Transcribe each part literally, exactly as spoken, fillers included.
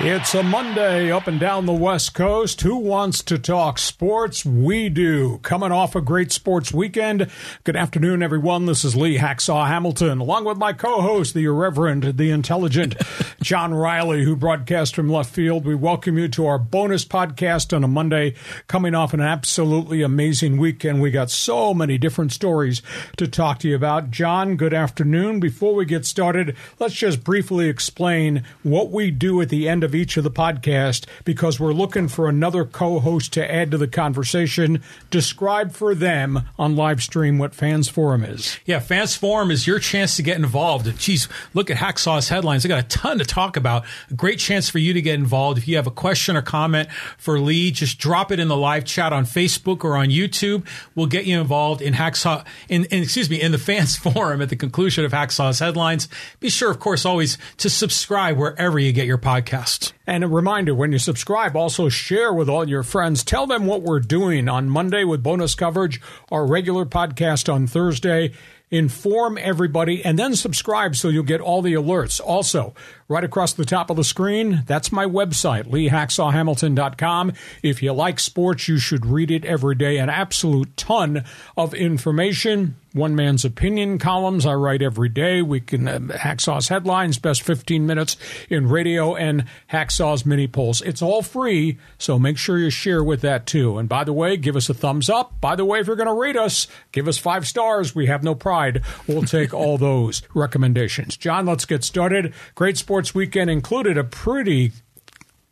It's a Monday up and down the West Coast. Who wants to talk sports? We do. Coming off a great sports weekend. Good afternoon, everyone. This is Lee Hacksaw Hamilton, along with my co-host, the irreverent, the intelligent John Riley, who broadcasts from left field. We welcome you to our bonus podcast on a Monday, coming off an absolutely amazing weekend. We got so many different stories to talk to you about. John, good afternoon. Before we get started, let's just briefly explain what we do at the end of each of the podcast, because we're looking for another co-host to add to the conversation. Describe for them on live stream what Fans Forum is. Yeah, Fans Forum is your chance to get involved. Jeez, look at Hacksaw's Headlines. They got a ton to talk about. A great chance for you to get involved. If you have a question or comment for Lee, just drop it in the live chat on Facebook or on YouTube. We'll get you involved in Hacksaw in, in excuse me in the Fans Forum at the conclusion of Hacksaw's Headlines. Be sure, of course, always to subscribe wherever you get your podcast. And a reminder, when you subscribe, also share with all your friends. Tell them what we're doing on Monday with bonus coverage, our regular podcast on Thursday. Inform everybody, and then subscribe so you'll get all the alerts. Also, right across the top of the screen, that's my website, lee hacksaw hamilton dot com. If you like sports, you should read it every day. An absolute ton of information. One Man's Opinion columns I write every day. We can uh, Hacksaw's Headlines, best fifteen minutes in radio, and Hacksaw's Mini Polls. It's all free, so make sure you share with that too. And by the way, give us a thumbs up. By the way, if you're going to rate us, give us five stars. We have no pride. We'll take all those recommendations. John, let's get started. Great sports weekend included a pretty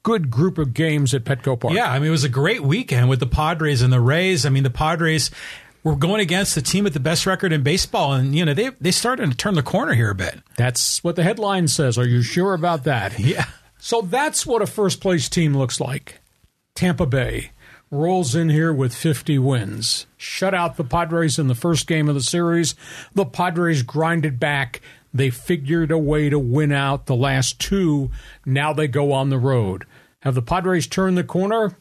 good group of games at Petco Park. Yeah, I mean, it was a great weekend with the Padres and the Rays. I mean, the Padres were going against the team with the best record in baseball, and you know they they started to turn the corner here a bit. That's what the headline says. Are you sure about that? Yeah. So that's what a first-place team looks like. Tampa Bay rolls in here with fifty wins. Shut out the Padres in the first game of the series. The Padres grinded back. They figured a way to win out the last two. Now they go on the road. Have the Padres turned the corner?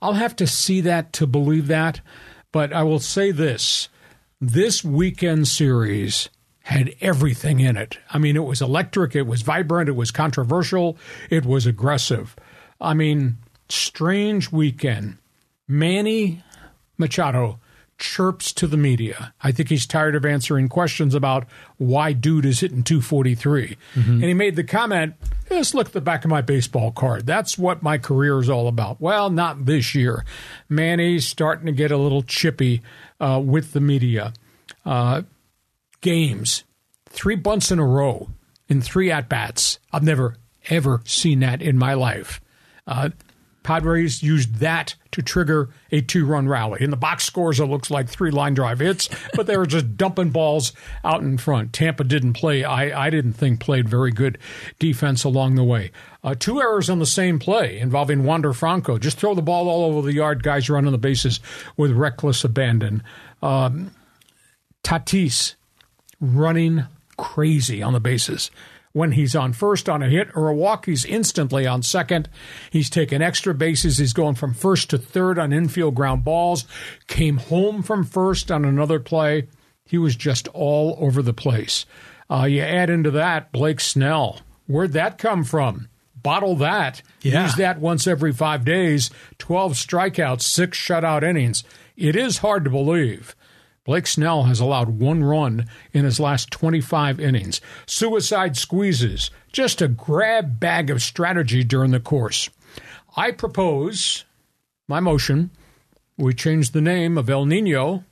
I'll have to see that to believe that. But I will say this. This weekend series had everything in it. I mean, it was electric. It was vibrant. It was controversial. It was aggressive. I mean, strange weekend. Manny Machado chirps to the media. I think he's tired of answering questions about why dude is hitting two forty-three. Mm-hmm. And he made the comment, just look at the back of my baseball card. That's what my career is all about. Well, not this year. Manny's starting to get a little chippy uh, with the media. Uh, games, three bunts in a row in three at-bats. I've never, ever seen that in my life. Uh Padres used that to trigger a two-run rally. In the box scores, it looks like three line drive hits, but they were just dumping balls out in front. Tampa didn't play, I, I didn't think played very good defense along the way. Uh, two errors on the same play involving Wander Franco. Just throw the ball all over the yard. Guys running the bases with reckless abandon. Um, Tatis running crazy on the bases. When he's on first on a hit or a walk, he's instantly on second. He's taken extra bases. He's going from first to third on infield ground balls. Came home from first on another play. He was just all over the place. Uh, you add into that Blake Snell. Where'd that come from? Bottle that. Yeah. Use that once every five days. twelve strikeouts, six shutout innings. It is hard to believe. Blake Snell has allowed one run in his last twenty-five innings. Suicide squeezes, just a grab bag of strategy during the course. I propose, my motion, we change the name of El Nino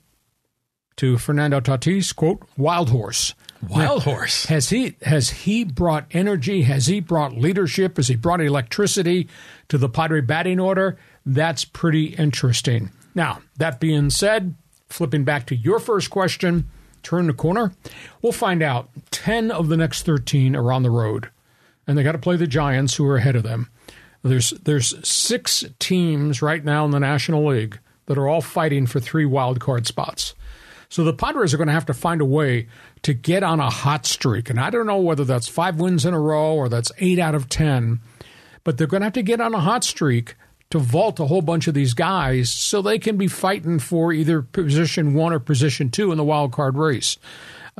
to Fernando Tatis, quote, Wild Horse. Wild now, Horse. Has he, has he brought energy? Has he brought leadership? Has he brought electricity to the Padre batting order? That's pretty interesting. Now, that being said, flipping back to your first question, turn the corner. We'll find out. ten of the next thirteen are on the road, and they got to play the Giants, who are ahead of them. There's there's six teams right now in the National League that are all fighting for three wild card spots. So the Padres are going to have to find a way to get on a hot streak, and I don't know whether that's five wins in a row or that's eight out of ten, but they're going to have to get on a hot streak to vault a whole bunch of these guys so they can be fighting for either position one or position two in the wild card race.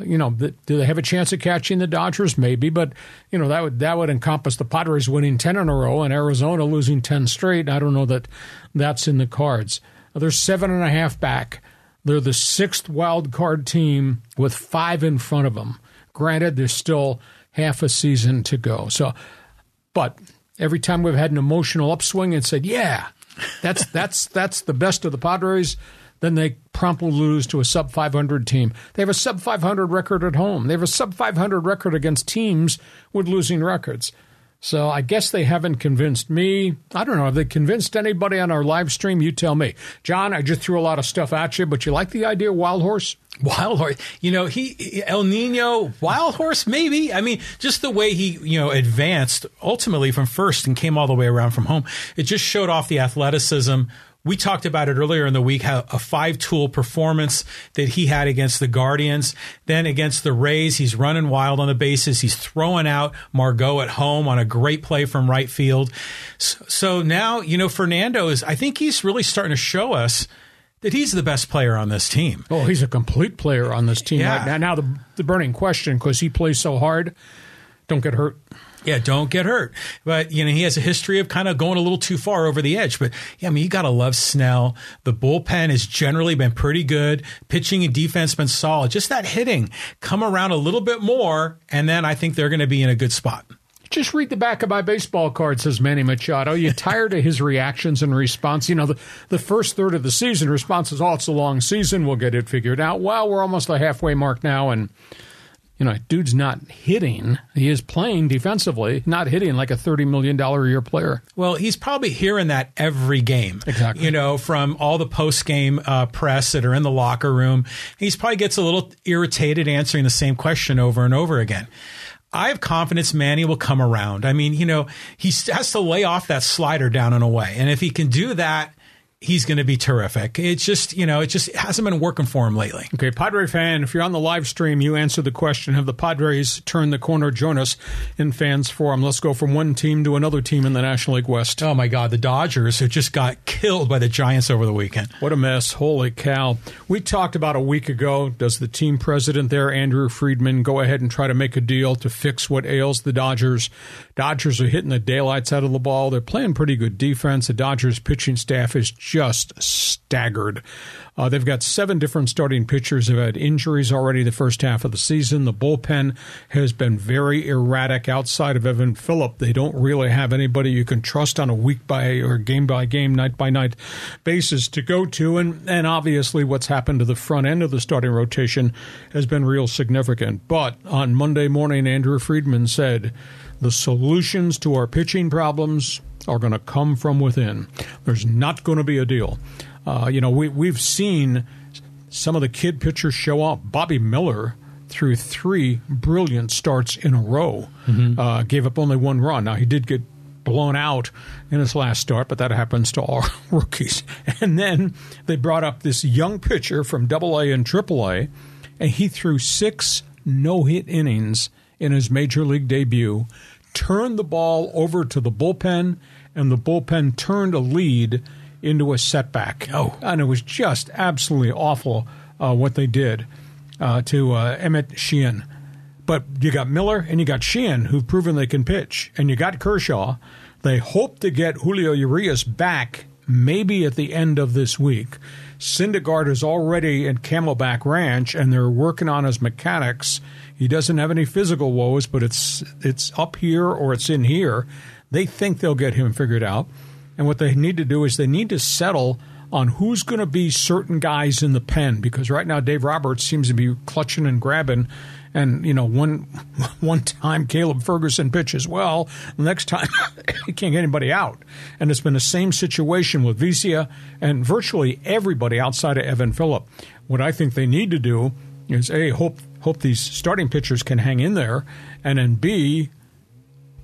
You know, do they have a chance of catching the Dodgers? Maybe, but you know that would that would encompass the Padres winning ten in a row and Arizona losing ten straight. I don't know that that's in the cards. They're seven and a half back. They're the sixth wild card team with five in front of them. Granted, there's still half a season to go. So, but every time we've had an emotional upswing and said, "Yeah, that's that's that's the best of the Padres," then they promptly lose to a sub five hundred team. They have a sub five hundred record at home. They have a sub five hundred record against teams with losing records. So I guess they haven't convinced me. I don't know. Have they convinced anybody on our live stream? You tell me. John, I just threw a lot of stuff at you, but you like the idea of Wild Horse? Wild Horse. You know, he El Nino, Wild Horse, maybe. I mean, just the way he, you know, advanced ultimately from first and came all the way around from home. It just showed off the athleticism. We talked about it earlier in the week, how a five-tool performance that he had against the Guardians. Then against the Rays, he's running wild on the bases. He's throwing out Margot at home on a great play from right field. So, so now, you know, Fernando is, I think he's really starting to show us that he's the best player on this team. Oh, he's a complete player on this team yeah. right now. Now, the, the burning question, because he plays so hard, don't get hurt. Yeah, don't get hurt. But, you know, he has a history of kind of going a little too far over the edge. But, yeah, I mean, you got to love Snell. The bullpen has generally been pretty good. Pitching and defense been solid. Just that hitting. Come around a little bit more, and then I think they're going to be in a good spot. Just read the back of my baseball card, says Manny Machado. You're tired of his reactions and response. You know, the, the first third of the season, response is, oh, it's a long season. We'll get it figured out. Well, we're almost the halfway mark now, and... You know, dude's not hitting. He is playing defensively, not hitting like a thirty million dollars a year player. Well, he's probably hearing that every game. Exactly. You know, from all the post-game uh, press that are in the locker room. He's probably gets a little irritated answering the same question over and over again. I have confidence Manny will come around. I mean, you know, he has to lay off that slider down and away. And if he can do that, he's going to be terrific. It's just, you know, it just hasn't been working for him lately. Okay, Padre fan, if you're on the live stream, you answer the question, have the Padres turned the corner? Join us in Fans Forum. Let's go from one team to another team in the National League West. Oh, my God, the Dodgers, who just got killed by the Giants over the weekend. What a mess. Holy cow. We talked about a week ago, does the team president there, Andrew Friedman, go ahead and try to make a deal to fix what ails the Dodgers? Dodgers are hitting the daylights out of the ball. They're playing pretty good defense. The Dodgers pitching staff is just staggered. Uh, they've got seven different starting pitchers. They've had injuries already the first half of the season. The bullpen has been very erratic. Outside of Evan Phillips, they don't really have anybody you can trust on a week by or game by game, night by night basis to go to. And, and obviously what's happened to the front end of the starting rotation has been real significant. But on Monday morning, Andrew Friedman said, the solutions to our pitching problems are going to come from within. There's not going to be a deal. Uh, you know, we, we've seen some of the kid pitchers show up. Bobby Miller threw three brilliant starts in a row, mm-hmm. uh, gave up only one run. Now, he did get blown out in his last start, but that happens to all rookies. And then they brought up this young pitcher from double A and triple A, and he threw six no-hit innings in his major league debut, turned the ball over to the bullpen, and the bullpen turned a lead into a setback. Oh. And it was just absolutely awful uh, what they did uh, to uh, Emmett Sheehan. But you got Miller and you got Sheehan, who've proven they can pitch, and you got Kershaw. They hope to get Julio Urias back maybe at the end of this week. Syndergaard is already at Camelback Ranch, and they're working on his mechanics. He doesn't have any physical woes, but it's it's up here or it's in here. They think they'll get him figured out. And what they need to do is they need to settle on who's going to be certain guys in the pen, because right now Dave Roberts seems to be clutching and grabbing. And, you know, one one time Caleb Ferguson pitches well, the next time he can't get anybody out. And it's been the same situation with Vicia and virtually everybody outside of Evan Phillips. What I think they need to do is, A, hope hope these starting pitchers can hang in there, and then B,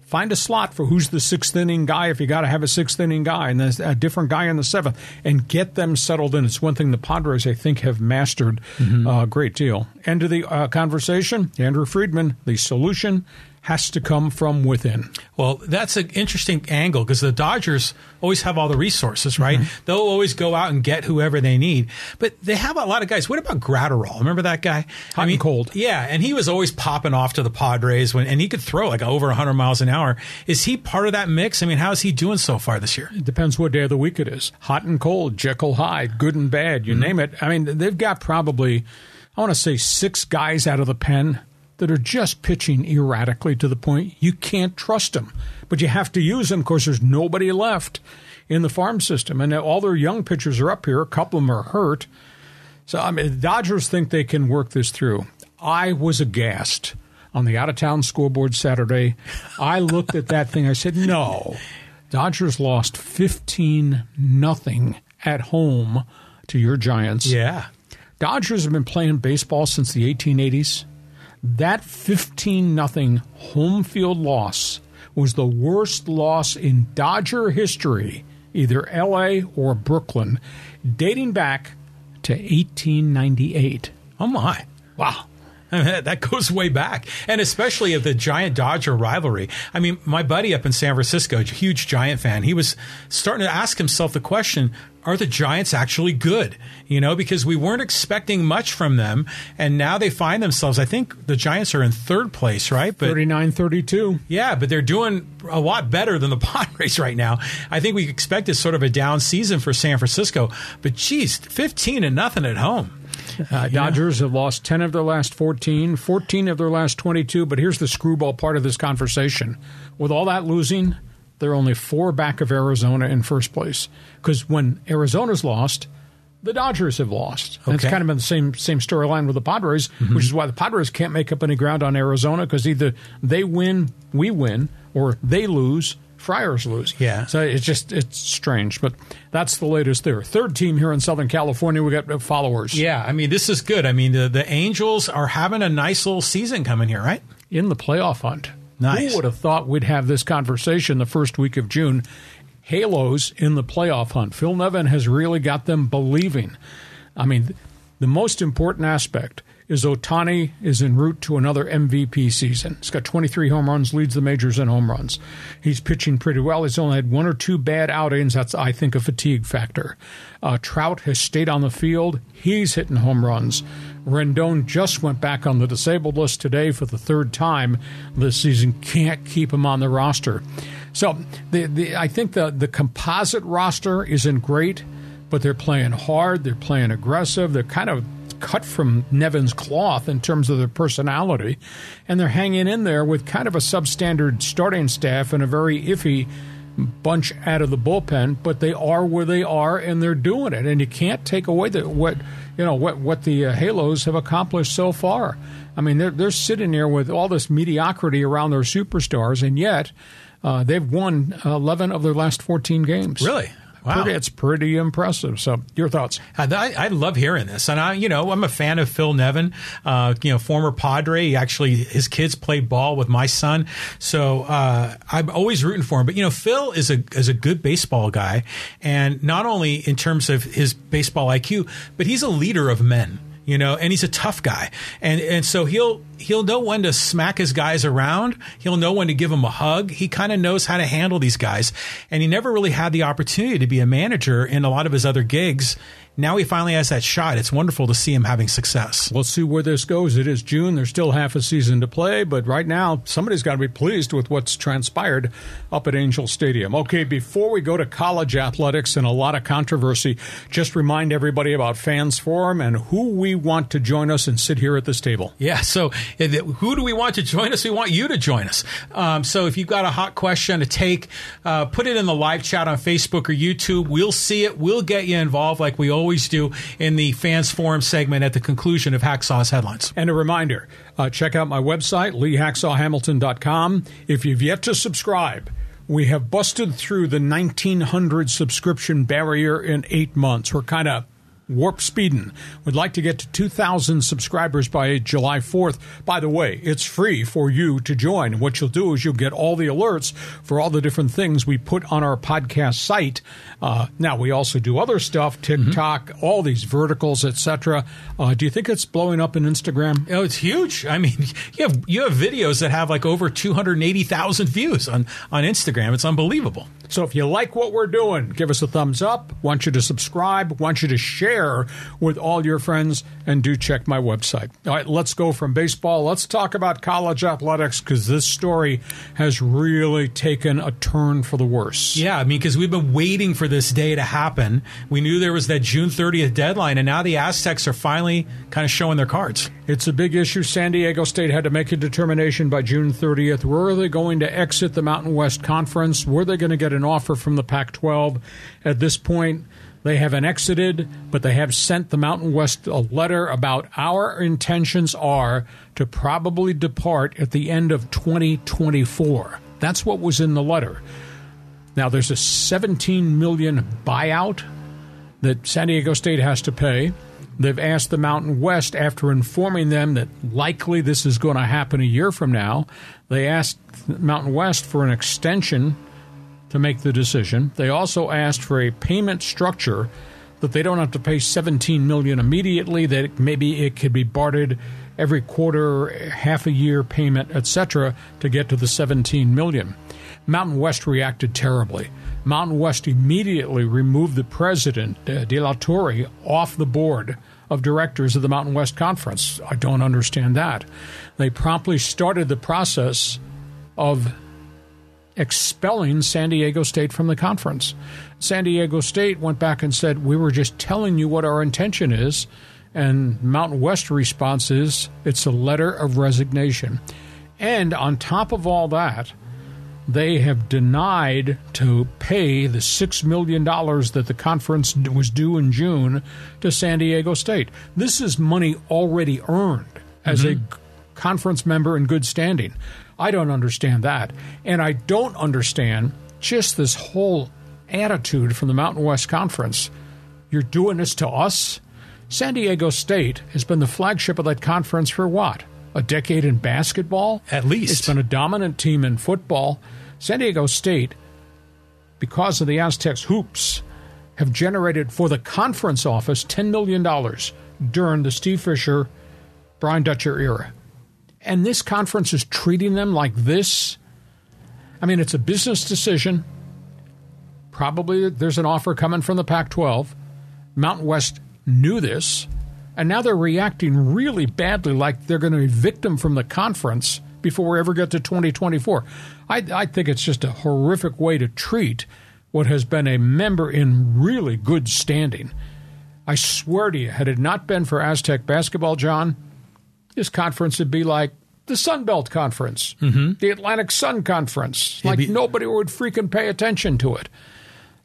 find a slot for who's the sixth inning guy if you got to have a sixth inning guy and there's a different guy in the seventh, and get them settled in. It's one thing the Padres, I think, have mastered mm-hmm. a great deal. End of the uh, conversation, Andrew Friedman, the solution, has to come from within. Well, that's an interesting angle because the Dodgers always have all the resources, right? Mm-hmm. They'll always go out and get whoever they need. But they have a lot of guys. What about Gratterall? Remember that guy? Hot I mean, and cold. Yeah, and he was always popping off to the Padres, when, and he could throw like over one hundred miles an hour. Is he part of that mix? I mean, how is he doing so far this year? It depends what day of the week it is. Hot and cold, Jekyll Hyde, good and bad, you mm-hmm. name it. I mean, they've got probably, I want to say, six guys out of the pen that are just pitching erratically to the point you can't trust them. But you have to use them. Of course, there's nobody left in the farm system. And all their young pitchers are up here. A couple of them are hurt. So, I mean, the Dodgers think they can work this through. I was aghast on the out-of-town scoreboard Saturday. I looked at that thing. I said, no. Dodgers lost fifteen nothing at home to your Giants. Yeah. Dodgers have been playing baseball since the eighteen eighties. That fifteen nothing home field loss was the worst loss in Dodger history, either L A or Brooklyn, dating back to eighteen ninety-eight. Oh, my. Wow. That goes way back, and especially of the Giant-Dodger rivalry. I mean, my buddy up in San Francisco, a huge Giant fan, he was starting to ask himself the question, are the Giants actually good? You know, because we weren't expecting much from them, and now they find themselves, I think the Giants are in third place, right? But thirty-nine thirty-two. Yeah, but they're doing a lot better than the Padres right now. I think we expected sort of a down season for San Francisco, but geez, fifteen to nothing at home. Uh, Dodgers yeah. have lost ten of their last fourteen, fourteen of their last twenty-two. But here's the screwball part of this conversation. With all that losing, they're only four back of Arizona in first place. Because when Arizona's lost, the Dodgers have lost. Okay. And it's kind of been the same same storyline with the Padres, mm-hmm. which is why the Padres can't make up any ground on Arizona because either they win, we win, or they lose, Friars lose. Yeah. So it's just, it's strange, but that's the latest there. Third team here in Southern California, we got followers. Yeah, I mean, this is good. I mean, the, the Angels are having a nice little season coming here, right? In the playoff hunt. Nice. Who would have thought we'd have this conversation the first week of June? Halos in the playoff hunt. Phil Nevin has really got them believing. I mean, the most important aspect is Ohtani is en route to another M V P season. He's got twenty-three home runs, leads the majors in home runs. He's pitching pretty well. He's only had one or two bad outings. That's, I think, a fatigue factor. Uh, Trout has stayed on the field. He's hitting home runs. Rendon just went back on the disabled list today for the third time this season. Can't keep him on the roster. So the, the, I think the, the composite roster is in great, but they're playing hard. They're playing aggressive. They're kind of cut from Nevin's cloth in terms of their personality, and they're hanging in there with kind of a substandard starting staff and a very iffy bunch out of the bullpen, but they are where they are, and they're doing it, and you can't take away the, what you know what what the uh, Halos have accomplished so far. I mean, they're, they're sitting there with all this mediocrity around their superstars, and yet uh, they've won eleven of their last fourteen games. Really? Wow. Pretty, it's pretty impressive. So, your thoughts? I, I love hearing this, and I, you know, I'm a fan of Phil Nevin. Uh, you know, former Padre. He actually, his kids played ball with my son, so uh, I'm always rooting for him. But you know, Phil is a is a good baseball guy, and not only in terms of his baseball I Q, but he's a leader of men. You know, and he's a tough guy, and and so he'll he'll know when to smack his guys around. He'll know when to give them a hug. He kind of knows how to handle these guys, and he never really had the opportunity to be a manager in a lot of his other gigs. Now he finally has that shot. It's wonderful to see him having success. We'll see where this goes. It is June. There's still half a season to play, but right now somebody's got to be pleased with what's transpired up at Angel Stadium. Okay, before we go to college athletics and a lot of controversy, just remind everybody about Fans Forum and who we want to join us and sit here at this table. Yeah, so who do we want to join us? We want you to join us. Um, so if you've got a hot question to take, uh, put it in the live chat on Facebook or YouTube. We'll see it. We'll get you involved like we always always do in the Fans Forum segment at the conclusion of Hacksaw's Headlines. And a reminder, uh, check out my website, lee hacksaw hamilton dot com. If you've yet to subscribe, we have busted through the nineteen hundred subscription barrier in eight months. We're kind of Warp Speedin. We'd like to get to two thousand subscribers by July fourth. By the way, it's free for you to join. What you'll do is you'll get all the alerts for all the different things we put on our podcast site. Uh, now, we also do other stuff, TikTok, mm-hmm. all these verticals, et cetera. Uh, do you think it's blowing up in Instagram? Oh, it's huge. I mean, you have you have videos that have like over two hundred eighty thousand views on, on Instagram. It's unbelievable. So if you like what we're doing, give us a thumbs up. Want you to subscribe. Want you to share with all your friends, and do check my website. All right, let's go from baseball. Let's talk about college athletics, because this story has really taken a turn for the worse. Yeah, I mean, because we've been waiting for this day to happen. We knew there was that June thirtieth deadline, and now the Aztecs are finally kind of showing their cards. It's a big issue. San Diego State had to make a determination by June thirtieth. Were they going to exit the Mountain West Conference? Were they going to get an offer from the Pac twelve? At this point, they haven't exited, but they have sent the Mountain West a letter about our intentions are to probably depart at the end of twenty twenty-four. That's what was in the letter. Now, there's a seventeen million dollars buyout that San Diego State has to pay. They've asked the Mountain West, after informing them that likely this is going to happen a year from now, they asked Mountain West for an extension to make the decision. They also asked for a payment structure that they don't have to pay seventeen million dollars immediately, that maybe it could be bartered every quarter, half a year payment, et cetera, to get to the seventeen million dollars. Mountain West reacted terribly. Mountain West immediately removed the president, De La Torre, off the board of directors of the Mountain West Conference. I don't understand that. They promptly started the process of expelling San Diego State from the conference. San Diego State went back and said, we were just telling you what our intention is. And Mountain West's response is, it's a letter of resignation. And on top of all that, they have denied to pay the six million dollars that the conference was due in June to San Diego State. This is money already earned as mm-hmm. a conference member in good standing. I don't understand that. And I don't understand just this whole attitude from the Mountain West Conference. You're doing this to us? San Diego State has been the flagship of that conference for what? A decade in basketball? At least. It's been a dominant team in football. San Diego State, because of the Aztecs hoops, have generated for the conference office ten million dollars during the Steve Fisher, Brian Dutcher era. And this conference is treating them like this? I mean, it's a business decision. Probably there's an offer coming from the Pac twelve. Mountain West knew this. And now they're reacting really badly, like they're going to evict them from the conference before we ever get to twenty twenty-four. I, I think it's just a horrific way to treat what has been a member in really good standing. I swear to you, had it not been for Aztec basketball, John, this conference would be like the Sun Belt Conference, mm-hmm. the Atlantic Sun Conference. It'd like be- nobody would freaking pay attention to it.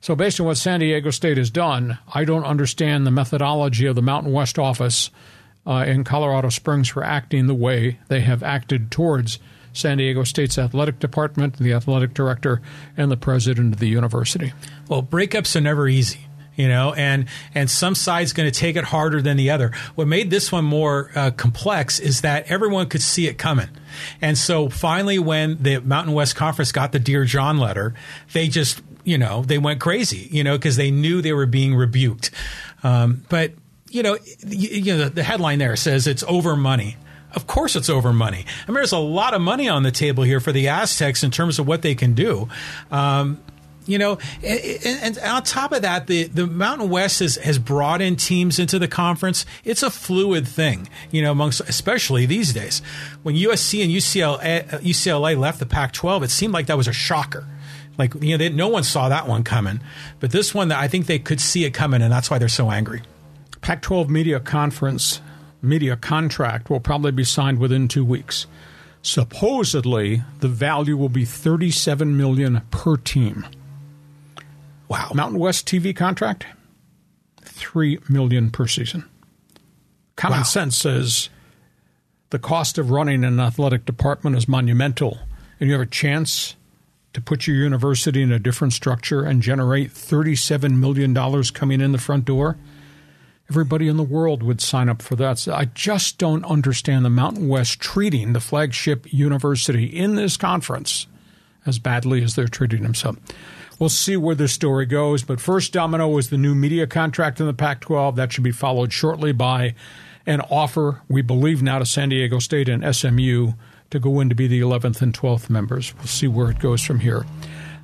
So based on what San Diego State has done, I don't understand the methodology of the Mountain West office uh, in Colorado Springs for acting the way they have acted towards San Diego State's athletic department, the athletic director, and the president of the university. Well, breakups are never easy. You know, and and some side's going to take it harder than the other. What made this one more uh, complex is that everyone could see it coming. And so finally, when the Mountain West Conference got the Dear John letter, they just, you know, they went crazy, you know, because they knew they were being rebuked. Um, but, you know, you, you know, the headline there says it's over money. Of course it's over money. I mean, there's a lot of money on the table here for the Aztecs in terms of what they can do. Um You know, and, and on top of that, the, the Mountain West has, has brought in teams into the conference. It's a fluid thing, you know, amongst, especially these days. When U S C and U C L A, U C L A left the Pac twelve, it seemed like that was a shocker. Like, you know, they, no one saw that one coming. But this one, I think they could see it coming, and that's why they're so angry. Pac twelve media conference, media contract will probably be signed within two weeks. Supposedly, the value will be thirty-seven million dollars per team. Wow. Mountain West T V contract, three million dollars per season. Common wow. sense says the cost of running an athletic department is monumental, and you have a chance to put your university in a different structure and generate thirty-seven million dollars coming in the front door. Everybody in the world would sign up for that. So I just don't understand the Mountain West treating the flagship university in this conference as badly as they're treating himself. We'll see where this story goes. But first domino was the new media contract in the Pac twelve. That should be followed shortly by an offer, we believe now, to San Diego State and S M U to go in to be the eleventh and twelfth members. We'll see where it goes from here.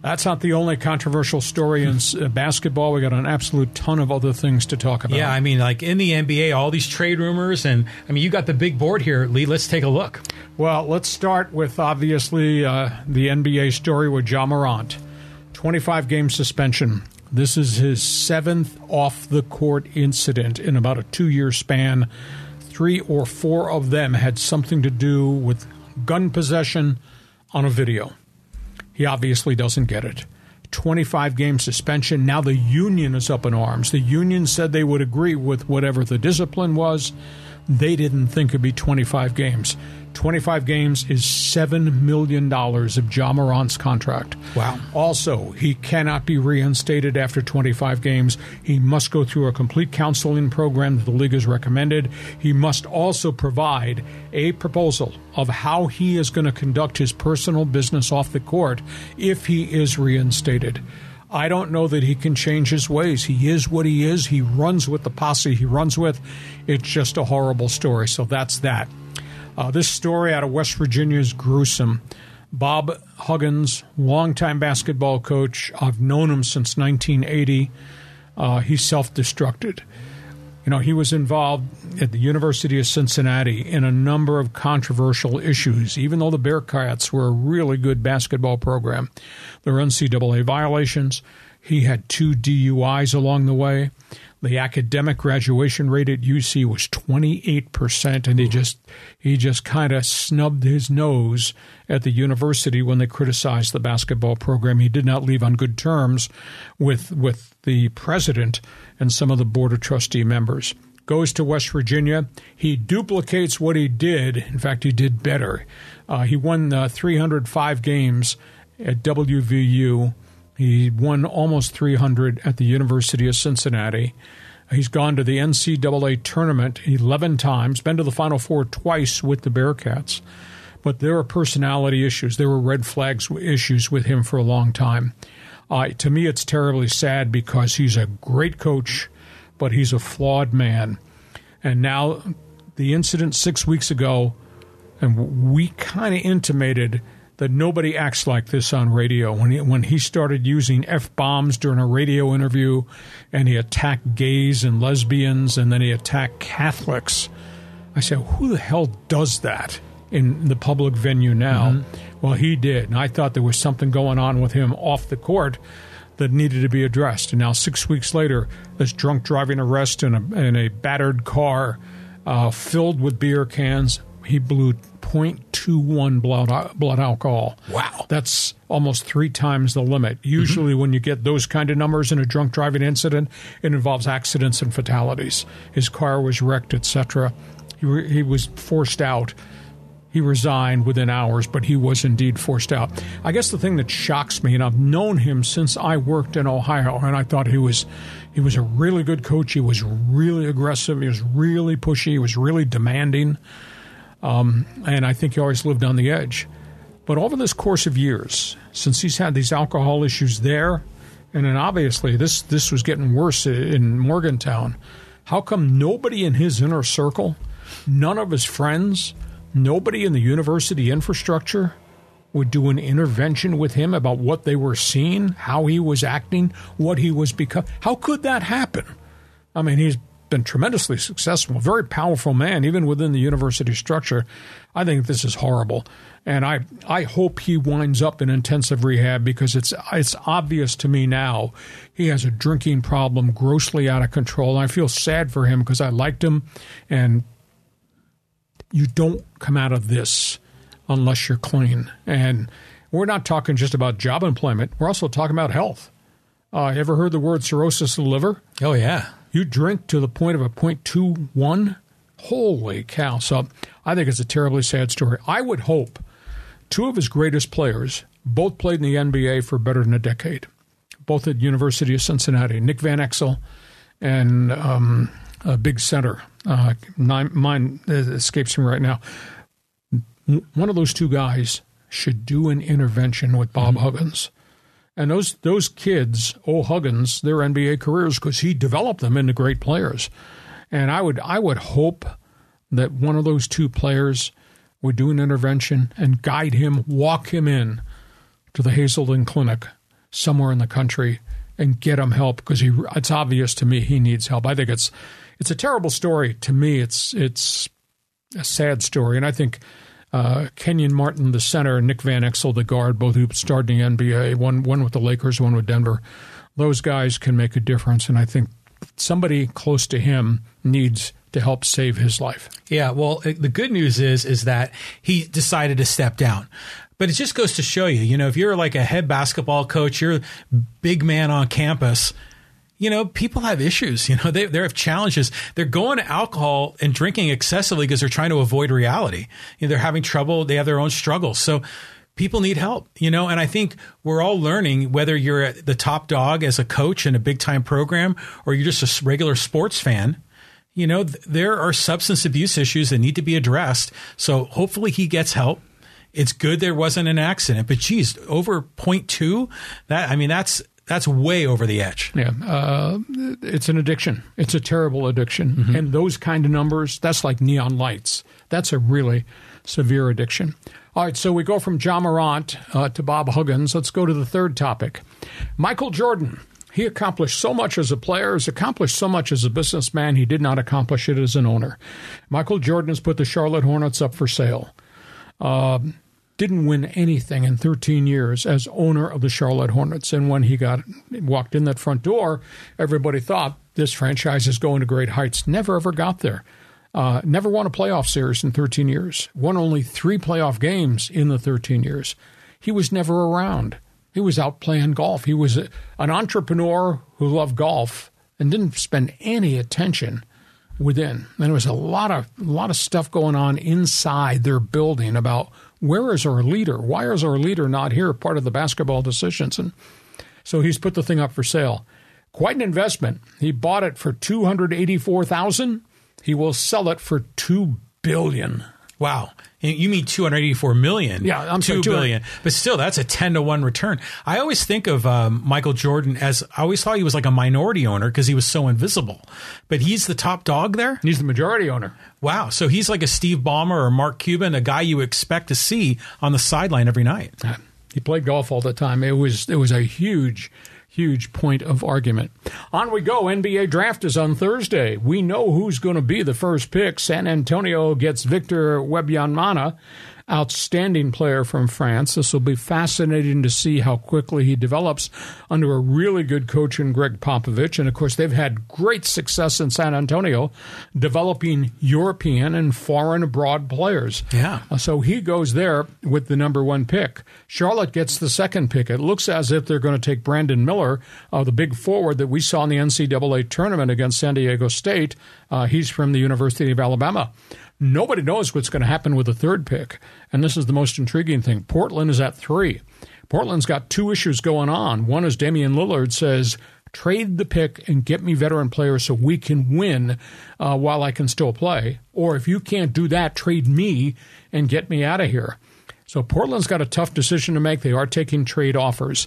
That's not the only controversial story in basketball. We got an absolute ton of other things to talk about. Yeah, I mean, like in the N B A, all these trade rumors, and I mean, you got the big board here, Lee. Let's take a look. Well, let's start with obviously uh, the N B A story with Ja Morant, twenty-five game suspension. This is his seventh off the court incident in about a two year span. Three or four of them had something to do with gun possession on a video. He obviously doesn't get it. twenty-five game suspension. Now the union is up in arms. The union said they would agree with whatever the discipline was. They didn't think it'd be twenty-five games. twenty-five games is seven million dollars of Ja Morant's contract. Wow. Also, he cannot be reinstated after twenty-five games. He must go through a complete counseling program that the league has recommended. He must also provide a proposal of how he is going to conduct his personal business off the court if he is reinstated. I don't know that he can change his ways. He is what he is. He runs with the posse he runs with. It's just a horrible story. So that's that. Uh, this story out of West Virginia is gruesome. Bob Huggins, longtime basketball coach. I've known him since nineteen eighty. Uh, he self-destructed. You know, he was involved at the University of Cincinnati in a number of controversial issues, even though the Bearcats were a really good basketball program. There were N C double A violations. He had two D U Is along the way. The academic graduation rate at U C was twenty-eight percent, and he just he just kind of snubbed his nose at the university when they criticized the basketball program. He did not leave on good terms with with the president and some of the board of trustee members. Goes to West Virginia. He duplicates what he did. In fact, he did better. Uh, he won uh, three hundred five games at W V U. He won almost three hundred at the University of Cincinnati. He's gone to the N C double A tournament eleven times, been to the Final Four twice with the Bearcats. But there were personality issues. There were red flags issues with him for a long time. Uh, to me, it's terribly sad because he's a great coach, but he's a flawed man. And now the incident six weeks ago, and we kind of intimated that nobody acts like this on radio. When he, when he started using F-bombs during a radio interview, and he attacked gays and lesbians, and then he attacked Catholics, I said, who the hell does that in the public venue now? Mm-hmm. Well, he did, and I thought there was something going on with him off the court that needed to be addressed. And now six weeks later, this drunk driving arrest in a, in a battered car uh, filled with beer cans, he blew point two one blood, blood alcohol. Wow. That's almost three times the limit. Usually mm-hmm. when you get those kind of numbers in a drunk driving incident, it involves accidents and fatalities. His car was wrecked, et cetera. He, re- he was forced out. He resigned within hours, but he was indeed forced out. I guess the thing that shocks me, and I've known him since I worked in Ohio, and I thought he was he was a really good coach. He was really aggressive. He was really pushy. He was really demanding. Um, and I think he always lived on the edge. But over this course of years, since he's had these alcohol issues there, and then obviously this, this was getting worse in Morgantown, how come nobody in his inner circle, none of his friends, nobody in the university infrastructure would do an intervention with him about what they were seeing, how he was acting, what he was becoming? How could that happen? I mean, he's been tremendously successful, very powerful man, even within the university structure. I think this is horrible. And I, I hope he winds up in intensive rehab because it's it's obvious to me now he has a drinking problem grossly out of control. And I feel sad for him because I liked him. And you don't come out of this unless you're clean. And we're not talking just about job employment. We're also talking about health. Uh, ever heard the word cirrhosis of the liver? Oh, yeah. You drink to the point of a point two one? Holy cow. So I think it's a terribly sad story. I would hope two of his greatest players both played in the N B A for better than a decade, both at University of Cincinnati, Nick Van Exel and um, a big center. Uh, nine, mine escapes me right now. One of those two guys should do an intervention with Bob mm-hmm. Huggins. And those those kids, old Huggins, their N B A careers, because he developed them into great players. And I would I would hope that one of those two players would do an intervention and guide him, walk him in to the Hazelden Clinic somewhere in the country and get him help, because he it's obvious to me he needs help. I think it's it's a terrible story. To me, it's it's a sad story. And I think Uh, Kenyon Martin, the center, and Nick Van Exel, the guard, both who starred in the N B A, one one with the Lakers, one with Denver. Those guys can make a difference, and I think somebody close to him needs to help save his life. Yeah, well, it, the good news is is that he decided to step down. But it just goes to show you, you know, if you're like a head basketball coach, you're a big man on campus, you know, people have issues. You know, they they have challenges. They're going to alcohol and drinking excessively because they're trying to avoid reality. You know, they're having trouble. They have their own struggles. So people need help, you know, and I think we're all learning, whether you're at the top dog as a coach in a big time program or you're just a regular sports fan, you know, th- there are substance abuse issues that need to be addressed. So hopefully he gets help. It's good there wasn't an accident, but geez, over point two, that, I mean, that's, That's way over the edge. Yeah. Uh, it's an addiction. It's a terrible addiction. Mm-hmm. And those kind of numbers, that's like neon lights. That's a really severe addiction. All right, so we go from Ja Morant uh, to Bob Huggins. Let's go to the third topic. Michael Jordan. He accomplished so much as a player, has accomplished so much as a businessman. He did not accomplish it as an owner. Michael Jordan has put the Charlotte Hornets up for sale. Uh, didn't win anything in thirteen years as owner of the Charlotte Hornets. And when he got walked in that front door, everybody thought this franchise is going to great heights. Never, ever got there. Uh, never won a playoff series in thirteen years. Won only three playoff games in the thirteen years. He was never around. He was out playing golf. He was a, an entrepreneur who loved golf and didn't spend any attention within. And there was a lot of, a lot of stuff going on inside their building about, where is our leader? Why is our leader not here, part of the basketball decisions? And so he's put the thing up for sale. Quite an investment. He bought it for two hundred eighty-four thousand dollars. He will sell it for two billion dollars. Wow. You mean two hundred eighty-four million dollars. Yeah, I'm sorry, two billion dollars. But still, that's a ten to one return. I always think of um, Michael Jordan as, I always thought he was like a minority owner because he was so invisible. But he's the top dog there? He's the majority owner. Wow. So he's like a Steve Ballmer or Mark Cuban, a guy you expect to see on the sideline every night. He played golf all the time. It was it was a huge, huge point of argument. On we go. N B A draft is on Thursday. We know who's going to be the first pick. San Antonio gets Victor Wembanyama, outstanding player from France. This will be fascinating to see how quickly he develops under a really good coach in Greg Popovich. And, of course, they've had great success in San Antonio developing European and foreign abroad players. Yeah. So he goes there with the number one pick. Charlotte gets the second pick. It looks as if they're going to take Brandon Miller, uh, the big forward that we saw in the N C double A tournament against San Diego State. Uh, he's from the University of Alabama. Nobody knows what's going to happen with the third pick, and this is the most intriguing thing. Portland is at three. Portland's got two issues going on. One is Damian Lillard says, trade the pick and get me veteran players so we can win uh, while I can still play. Or if you can't do that, trade me and get me out of here. So Portland's got a tough decision to make. They are taking trade offers.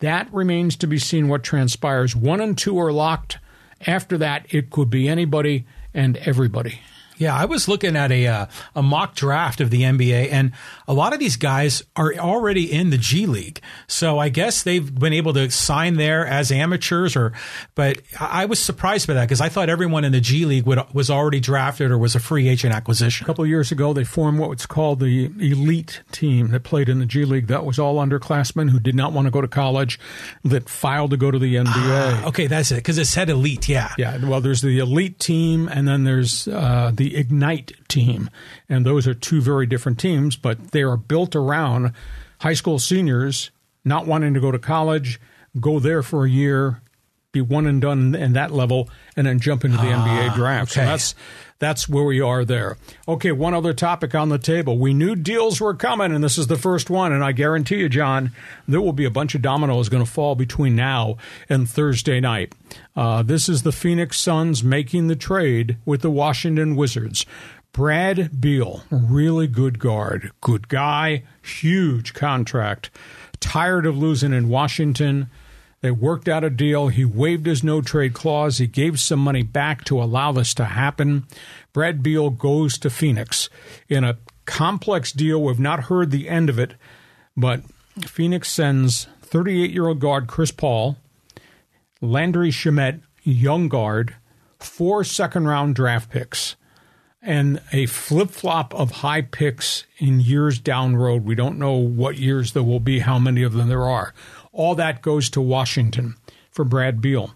That remains to be seen what transpires. One and two are locked. After that, it could be anybody and everybody. Yeah, I was looking at a uh, a mock draft of the N B A, and a lot of these guys are already in the G League. So I guess they've been able to sign there as amateurs. Or, but I was surprised by that because I thought everyone in the G League would, was already drafted or was a free agent acquisition. A couple of years ago, they formed what's called the elite team that played in the G League. That was all underclassmen who did not want to go to college that filed to go to the N B A. Ah, okay, that's it, because it said elite, yeah. Yeah, well, there's the elite team, and then there's uh, the The Ignite team, and those are two very different teams, but they are built around high school seniors not wanting to go to college, go there for a year, be one and done in that level and then jump into the ah, N B A draft. Okay. So that's that's where we are there. Okay, one other topic on the table. We knew deals were coming, and this is the first one. And I guarantee you, John, there will be a bunch of dominoes going to fall between now and Thursday night. Uh, this is the Phoenix Suns making the trade with the Washington Wizards. Brad Beal, really good guard, good guy, huge contract, tired of losing in Washington. They worked out a deal. He waived his no-trade clause. He gave some money back to allow this to happen. Brad Beal goes to Phoenix in a complex deal. We've not heard the end of it, but Phoenix sends thirty-eight-year-old guard Chris Paul, Landry Shamet, young guard, four second-round draft picks, and a flip-flop of high picks in years down the road. We don't know what years there will be, how many of them there are. All that goes to Washington for Brad Beal.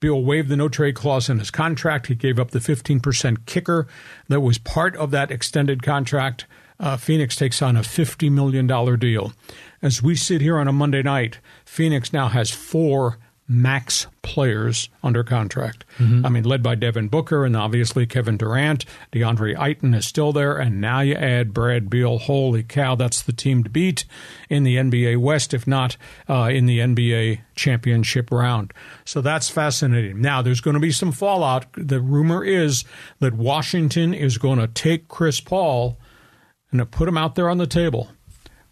Beal waived the no-trade clause in his contract. He gave up the fifteen percent kicker that was part of that extended contract. Uh, Phoenix takes on a fifty million dollars deal. As we sit here on a Monday night, Phoenix now has four max players under contract. Mm-hmm. I mean, led by Devin Booker and obviously Kevin Durant. DeAndre Ayton is still there. And now you add Brad Beal. Holy cow, that's the team to beat in the N B A West, if not uh, in the N B A championship round. So that's fascinating. Now, there's going to be some fallout. The rumor is that Washington is going to take Chris Paul and put him out there on the table.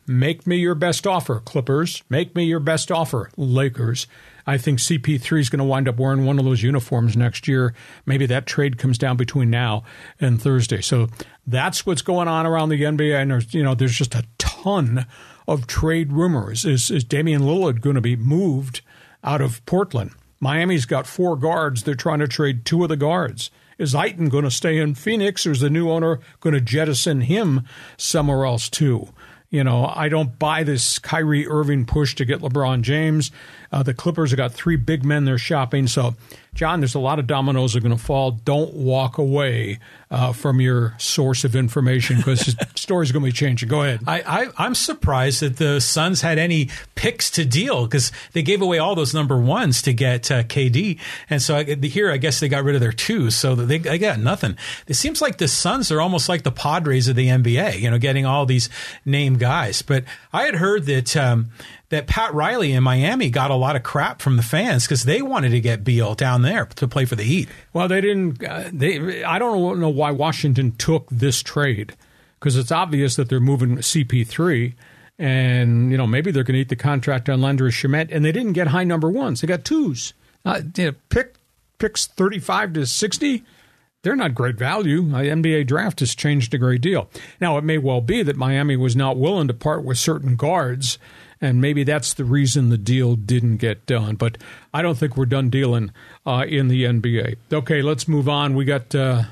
Make me your best offer, Clippers. Make me your best offer, Lakers. I think C P three is going to wind up wearing one of those uniforms next year. Maybe that trade comes down between now and Thursday. So that's what's going on around the N B A. And there's, you know, there's just a ton of trade rumors. Is, is Damian Lillard going to be moved out of Portland? Miami's got four guards. They're trying to trade two of the guards. Is Ayton going to stay in Phoenix, or is the new owner going to jettison him somewhere else too? You know, I don't buy this Kyrie Irving push to get LeBron James. Uh, the Clippers have got three big men they're shopping. So, John, there's a lot of dominoes that are going to fall. Don't walk away uh, from your source of information, because the story's going to be changing. Go ahead. I, I, I'm surprised that the Suns had any picks to deal, because they gave away all those number ones to get uh, K D. And so I, here, I guess they got rid of their twos, so they, they got nothing. It seems like the Suns are almost like the Padres of the N B A, you know, getting all these named guys. But I had heard that um, that Pat Riley in Miami got a lot of crap from the fans because they wanted to get Beal down there to play for the Heat. Well, they didn't. Uh, they I don't know why Washington took this trade, because it's obvious that they're moving C P three, and you know maybe they're going to eat the contract on Landry Shamet, and they didn't get high number ones. They got twos. Uh, you know, pick picks thirty-five to sixty. They're not great value. The N B A draft has changed a great deal. Now, it may well be that Miami was not willing to part with certain guards, and maybe that's the reason the deal didn't get done. But I don't think we're done dealing uh, in the N B A. Okay, let's move on. We got uh,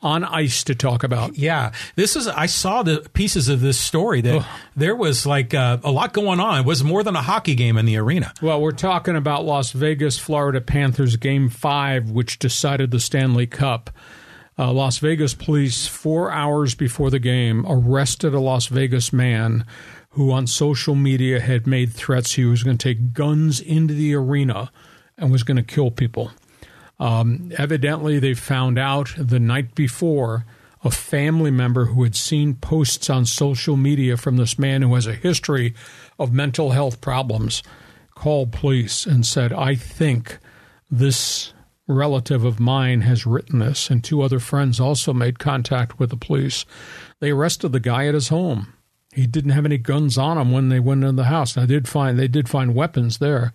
on ice to talk about. Yeah, this is. I saw the pieces of this story that oh. there was like uh, a lot going on. It was more than a hockey game in the arena. Well, we're talking about Las Vegas, Florida Panthers Game five, which decided the Stanley Cup. Uh, Las Vegas police, four hours before the game, arrested a Las Vegas man who on social media had made threats he was going to take guns into the arena and was going to kill people. Um, evidently, they found out the night before a family member who had seen posts on social media from this man who has a history of mental health problems called police and said, I think this relative of mine has written this, and two other friends also made contact with the police. They arrested the guy at his home. He didn't have any guns on him when they went into the house. Now, they did find they did find weapons there.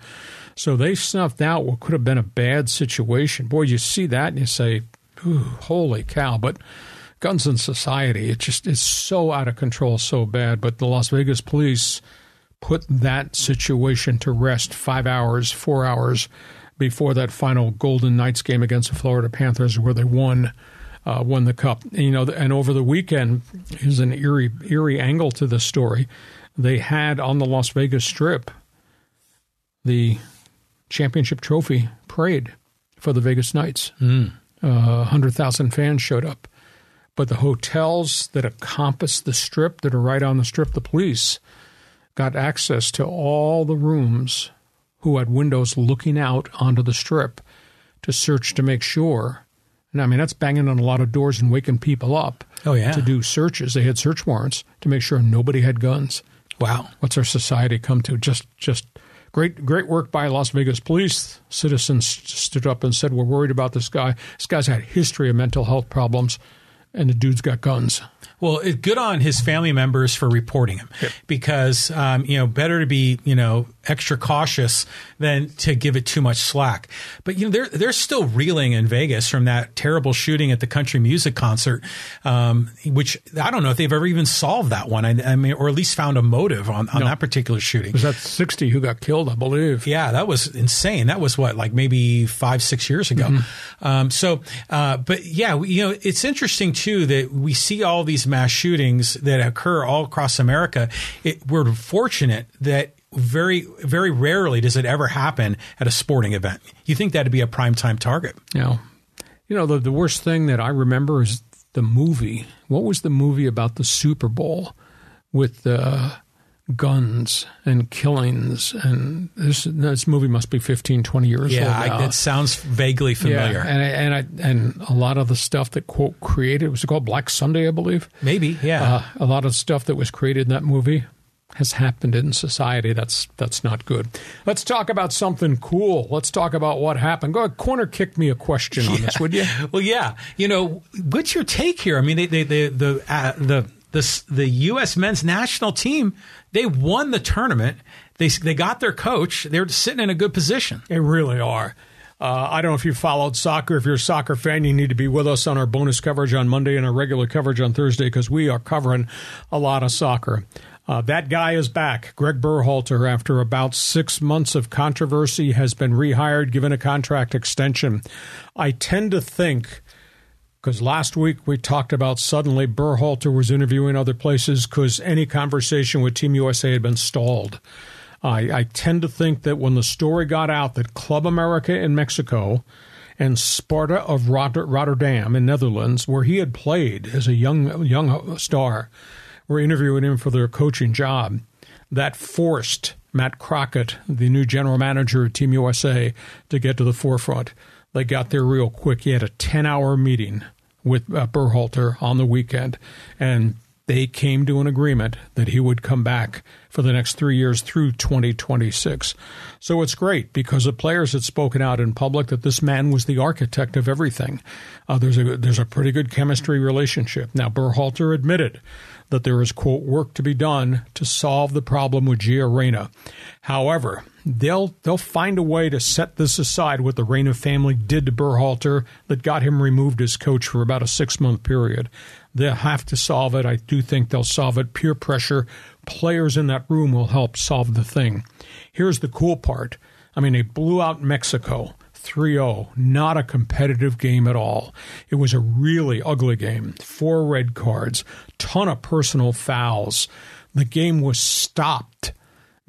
So they snuffed out what could have been a bad situation. Boy, you see that and you say, ooh, holy cow. But guns in society, it just is so out of control, so bad. But the Las Vegas police put that situation to rest five hours, four hours before that final Golden Knights game against the Florida Panthers, where they won uh, won the cup. And, you know, and over the weekend, here's an eerie eerie angle to this story. They had on the Las Vegas Strip the championship trophy parade for the Vegas Knights. Mm. Uh, one hundred thousand fans showed up. But the hotels that encompass the Strip, that are right on the Strip, the police got access to all the rooms who had windows looking out onto the strip to search to make sure. And I mean, that's banging on a lot of doors and waking people up oh, yeah. to do searches. They had search warrants to make sure nobody had guns. Wow. What's our society come to? Just just great great work by Las Vegas police. Citizens stood up and said, we're worried about this guy. This guy's had a history of mental health problems, and the dude's got guns. Well, it, good on his family members for reporting him, yep. because, um, you know, better to be, you know, extra cautious than to give it too much slack. But, you know, they're, they're still reeling in Vegas from that terrible shooting at the country music concert, um, which I don't know if they've ever even solved that one. I, I mean, or at least found a motive on, on no. that particular shooting. Was that sixty who got killed, I believe? Yeah, that was insane. That was what, like maybe five, six years ago. Mm-hmm. Um, so, uh, but yeah, you know, it's interesting too that we see all these mass shootings that occur all across America. It, we're fortunate that very, very rarely does it ever happen at a sporting event. You think that'd be a primetime target. Yeah. You know, the, the worst thing that I remember is the movie. What was the movie about the Super Bowl with the uh, guns and killings? And this, this movie must be fifteen, twenty years yeah, old now. Yeah, that sounds vaguely familiar. Yeah, and I, and I, and a lot of the stuff that, quote, created, was it called Black Sunday, I believe? Maybe, yeah. Uh, a lot of stuff that was created in that movie has happened in society. That's that's not good. Let's talk about something cool. Let's talk about what happened. Go ahead, corner kick me a question on yeah. this, would you? Well, yeah. You know, what's your take here? I mean, they, they, they, the uh, the the the U S men's national team, they won the tournament. They they got their coach. They're sitting in a good position. They really are. Uh, I don't know if you followed soccer. If you're a soccer fan, you need to be with us on our bonus coverage on Monday and our regular coverage on Thursday because we are covering a lot of soccer. Uh, that guy is back. Greg Berhalter, after about six months of controversy, has been rehired, given a contract extension. I tend to think, because last week we talked about suddenly Berhalter was interviewing other places because any conversation with Team U S A had been stalled. I, I tend to think that when the story got out that Club America in Mexico and Sparta of Rotter, Rotterdam in Netherlands, where he had played as a young young star, were interviewing him for their coaching job, that forced Matt Crockett, the new general manager of Team U S A, to get to the forefront. They got there real quick. He had a ten-hour meeting with uh, Berhalter on the weekend, and they came to an agreement that he would come back for the next three years through twenty twenty-six. So it's great because the players had spoken out in public that this man was the architect of everything. Uh, there's a there's a pretty good chemistry relationship. Now, Berhalter admitted that there is, quote, work to be done to solve the problem with Gia Reyna. However, they'll they'll find a way to set this aside, what the Reyna family did to Berhalter that got him removed as coach for about a six-month period. They'll have to solve it. I do think they'll solve it. Peer pressure, players in that room will help solve the thing. Here's the cool part. I mean, they blew out Mexico three oh, not a competitive game at all. It was a really ugly game. Four red cards, ton of personal fouls. The game was stopped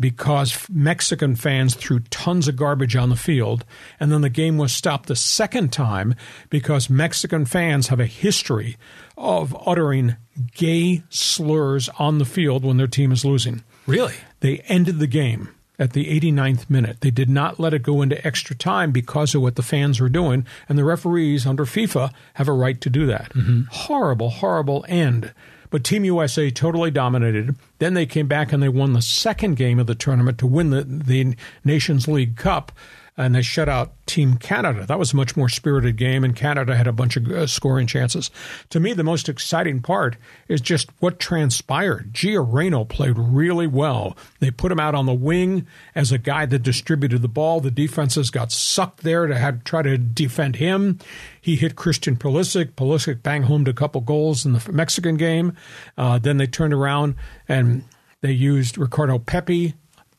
because Mexican fans threw tons of garbage on the field, and then the game was stopped the second time because Mexican fans have a history of uttering gay slurs on the field when their team is losing. Really? They ended the game at the eighty-ninth minute. They did not let it go into extra time because of what the fans were doing, and the referees under FIFA have a right to do that. Mm-hmm. Horrible, horrible end. But Team U S A totally dominated. Then they came back and they won the second game of the tournament to win the, the Nations League Cup, and they shut out Team Canada. That was a much more spirited game, and Canada had a bunch of uh, scoring chances. To me, the most exciting part is just what transpired. Gia Reyna played really well. They put him out on the wing as a guy that distributed the ball. The defenses got sucked there to have, try to defend him. He hit Christian Pulisic. Pulisic banged home to a couple goals in the Mexican game. Uh, then they turned around and they used Ricardo Pepi,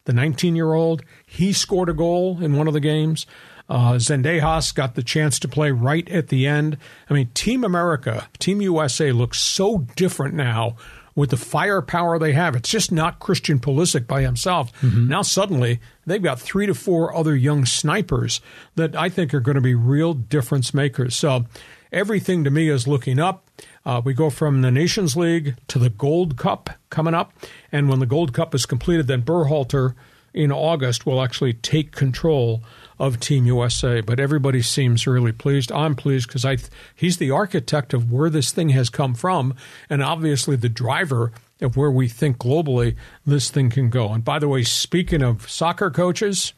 the nineteen-year-old, he scored a goal in one of the games. Uh, Zendejas got the chance to play right at the end. I mean, Team America, Team U S A looks so different now with the firepower they have. It's just not Christian Pulisic by himself. Mm-hmm. Now suddenly they've got three to four other young snipers that I think are going to be real difference makers. So everything to me is looking up. Uh, we go from the Nations League to the Gold Cup coming up. And when the Gold Cup is completed, then Berhalter in August will actually take control of Team U S A. But everybody seems really pleased. I'm pleased because I he's the architect of where this thing has come from, and obviously the driver of where we think globally this thing can go. And by the way, speaking of soccer coaches,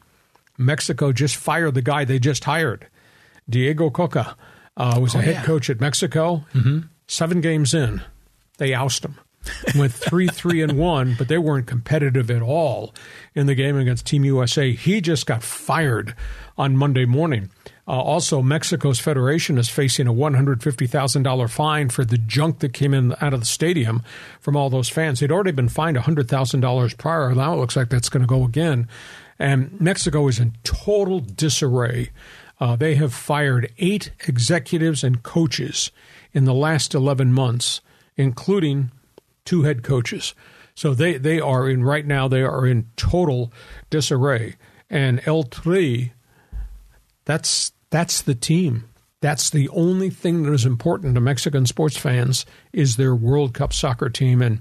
Mexico just fired the guy they just hired. Diego Coca uh, was oh, a head yeah. coach at Mexico. Mm-hmm. Seven games in, they oust him. Went three, three, and one, but they weren't competitive at all in the game against Team U S A. He just got fired on Monday morning. Uh, also, Mexico's federation is facing a one hundred fifty thousand dollars fine for the junk that came in out of the stadium from all those fans. They'd already been fined one hundred thousand dollars prior. Now it looks like that's going to go again. And Mexico is in total disarray. Uh, they have fired eight executives and coaches in the last eleven months, including two head coaches. So they, they are in right now, they are in total disarray. And El Tri, that's that's the team. That's the only thing that is important to Mexican sports fans is their World Cup soccer team, and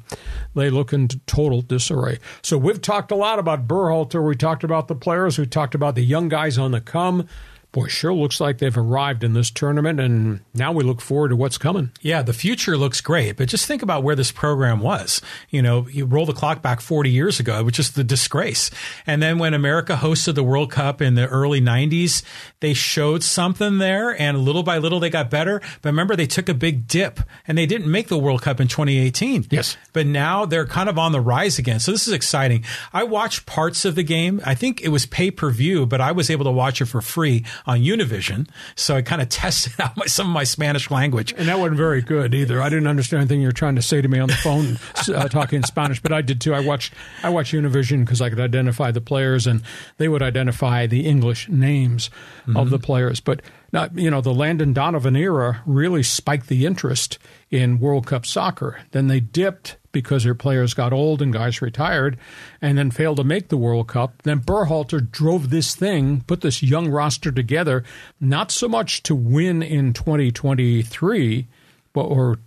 they look in total disarray. So we've talked a lot about Berhalter. We talked about the players. We talked about the young guys on the come. Boy, sure looks like they've arrived in this tournament, and now we look forward to what's coming. Yeah, the future looks great, but just think about where this program was. You know, you roll the clock back forty years ago, it was just the disgrace. And then when America hosted the World Cup in the early nineties, they showed something there, and little by little they got better. But remember, they took a big dip, and they didn't make the World Cup in twenty eighteen. Yes. But now they're kind of on the rise again, so this is exciting. I watched parts of the game. I think it was pay-per-view, but I was able to watch it for free on Univision, so I kind of tested out my, some of my Spanish language. And that wasn't very good either. I didn't understand anything you were trying to say to me on the phone uh, talking in Spanish, but I did too. I watched I watched Univision because I could identify the players, and they would identify the English names mm-hmm. of the players. But, not, you know, the Landon Donovan era really spiked the interest in World Cup soccer. Then they dipped because their players got old and guys retired and then failed to make the World Cup. Then Berhalter drove this thing, put this young roster together, not so much to win in twenty twenty-three, but or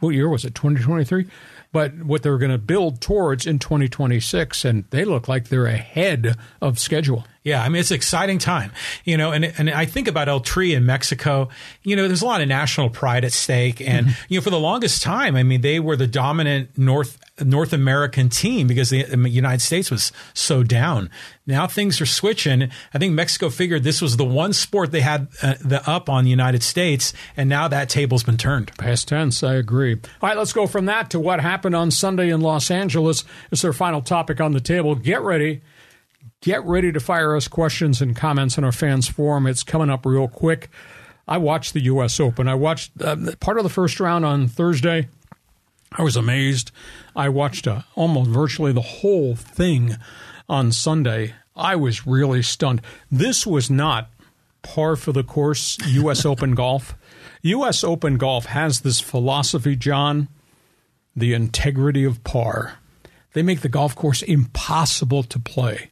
what year was it, twenty twenty-three? But what they're going to build towards in twenty twenty-six, and they look like they're ahead of schedule. Yeah, I mean, it's an exciting time, you know, and and I think about El Tri in Mexico, you know, there's a lot of national pride at stake. And, mm-hmm. you know, for the longest time, I mean, they were the dominant North North American team because the United States was so down. Now things are switching. I think Mexico figured this was the one sport they had uh, the up on the United States, and now that table's been turned. Past tense, I agree. All right, let's go from that to what happened on Sunday in Los Angeles. It's their final topic on the table. Get ready. Get ready to fire us questions and comments on our fans forum. It's coming up real quick. I watched the U S Open. I watched uh, part of the first round on Thursday. I was amazed. I watched uh, almost virtually the whole thing on Sunday. I was really stunned. This was not par for the course, U S Open golf. U S Open golf has this philosophy, John, the integrity of par. They make the golf course impossible to play.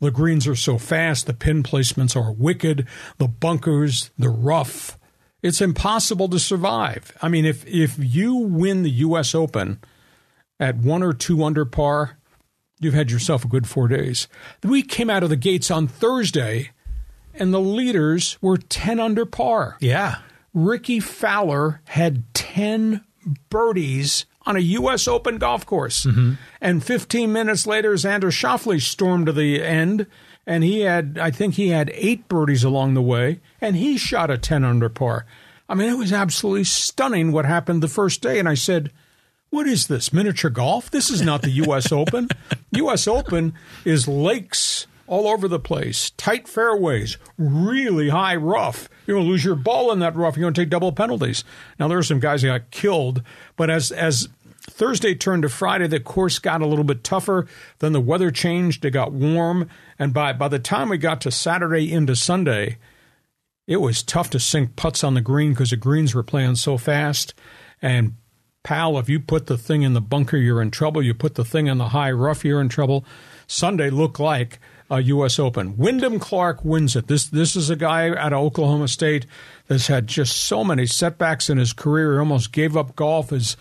The greens are so fast, the pin placements are wicked, the bunkers, the rough. It's impossible to survive. I mean, if if you win the U S Open at one or two under par, you've had yourself a good four days. We came out of the gates on Thursday, and the leaders were ten under par. Yeah. Ricky Fowler had ten birdies on a U S Open golf course. Mm-hmm. And fifteen minutes later, Xander Schauffele stormed to the end, and he had, I think he had eight birdies along the way, and he shot a ten under par. I mean, it was absolutely stunning what happened the first day, and I said, what is this, miniature golf? This is not the U S Open. U S Open is lakes all over the place, tight fairways, really high rough. You're going to lose your ball in that rough. You're going to take double penalties. Now, there are some guys that got killed, but as as Thursday turned to Friday, the course got a little bit tougher. Then the weather changed. It got warm. And by, by the time we got to Saturday into Sunday, it was tough to sink putts on the green because the greens were playing so fast. And, pal, if you put the thing in the bunker, you're in trouble. You put the thing in the high rough, you're in trouble. Sunday looked like a U S Open. Wyndham Clark wins it. This this is a guy out of Oklahoma State that's had just so many setbacks in his career. He almost gave up golf. His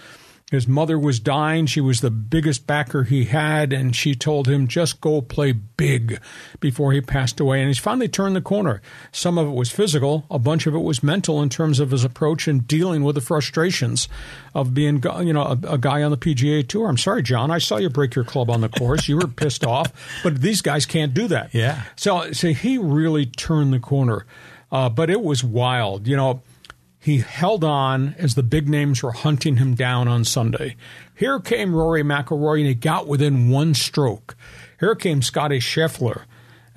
His mother was dying. She was the biggest backer he had, and she told him, just go play big before he passed away. And he's finally turned the corner. Some of it was physical. A bunch of it was mental in terms of his approach and dealing with the frustrations of being, you know, a, a guy on the P G A Tour. I'm sorry, John, I saw you break your club on the course. You were pissed off, but these guys can't do that. Yeah. So, so he really turned the corner. Uh, but it was wild. You know, he held on as the big names were hunting him down on Sunday. Here came Rory McIlroy, and he got within one stroke. Here came Scottie Scheffler,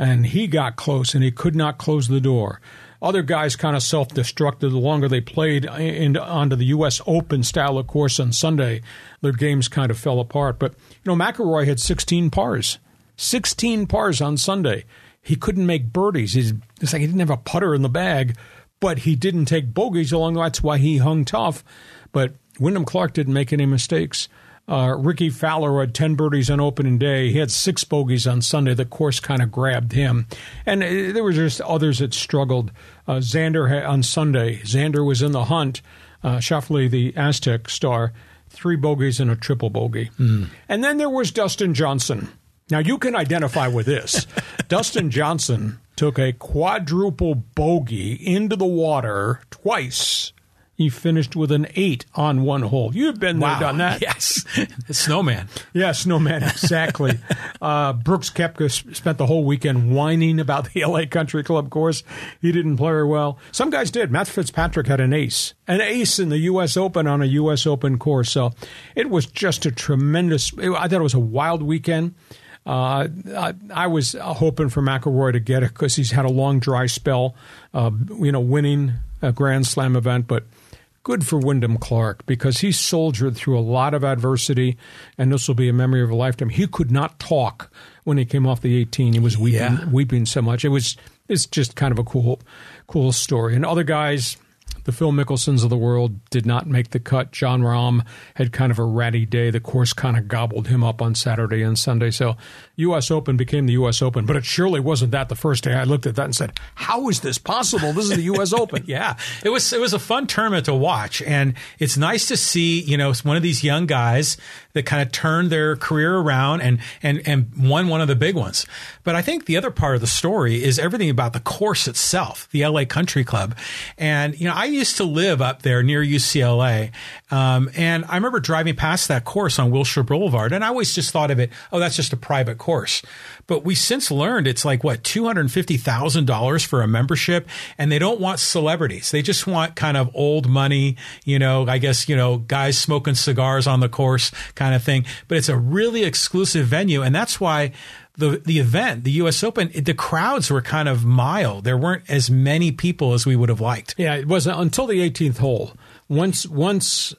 and he got close, and he could not close the door. Other guys kind of self-destructed the longer they played in, onto the U S Open style of course on Sunday. Their games kind of fell apart. But, you know, McIlroy had sixteen pars. sixteen pars on Sunday. He couldn't make birdies. He's, it's like he didn't have a putter in the bag. But he didn't take bogeys along. That's why he hung tough. But Wyndham Clark didn't make any mistakes. Uh, Ricky Fowler had ten birdies on opening day. He had six bogeys on Sunday. The course kind of grabbed him. And uh, there were just others that struggled. Uh, Xander had, on Sunday, Xander was in the hunt. Uh, Schauffele, the Aztec star, three bogeys and a triple bogey. Mm. And then there was Dustin Johnson. Now, you can identify with this. Dustin Johnson took a quadruple bogey into the water twice. He finished with an eight on one hole. You've been there, wow. Done that. Yes. Snowman. Yeah, snowman, exactly. uh, Brooks Koepka spent the whole weekend whining about the L A Country Club course. He didn't play very well. Some guys did. Matt Fitzpatrick had an ace. An ace in the U S Open on a U S Open course. So it was just a tremendous – I thought it was a wild weekend. Uh, I, I was hoping for McIlroy to get it because he's had a long dry spell, uh, you know, winning a Grand Slam event. But good for Wyndham Clark because he soldiered through a lot of adversity, and this will be a memory of a lifetime. He could not talk when he came off the eighteen. He was weeping, yeah. weeping so much. It was it's just kind of a cool, cool story. And other guys, the Phil Mickelsons of the world, did not make the cut. John Rahm had kind of a ratty day. The course kind of gobbled him up on Saturday and Sunday. So U S Open became the U S Open. But it surely wasn't that the first day. I looked at that and said, how is this possible? This is the U S Open. Yeah. It was it was a fun tournament to watch. And it's nice to see, you know, one of these young guys that kind of turned their career around and, and, and won one of the big ones. But I think the other part of the story is everything about the course itself, the L A Country Club. And, you know, I used to live up there near U C L A. Um, and I remember driving past that course on Wilshire Boulevard. And I always just thought of it, oh, that's just a private course. But we since learned it's like, what, two hundred fifty thousand dollars for a membership. And they don't want celebrities. They just want kind of old money, you know, I guess, you know, guys smoking cigars on the course kind of thing. But it's a really exclusive venue. And that's why the the event, the U S Open, the crowds were kind of mild. There weren't as many people as we would have liked. Yeah, it wasn't until the eighteenth hole. Once once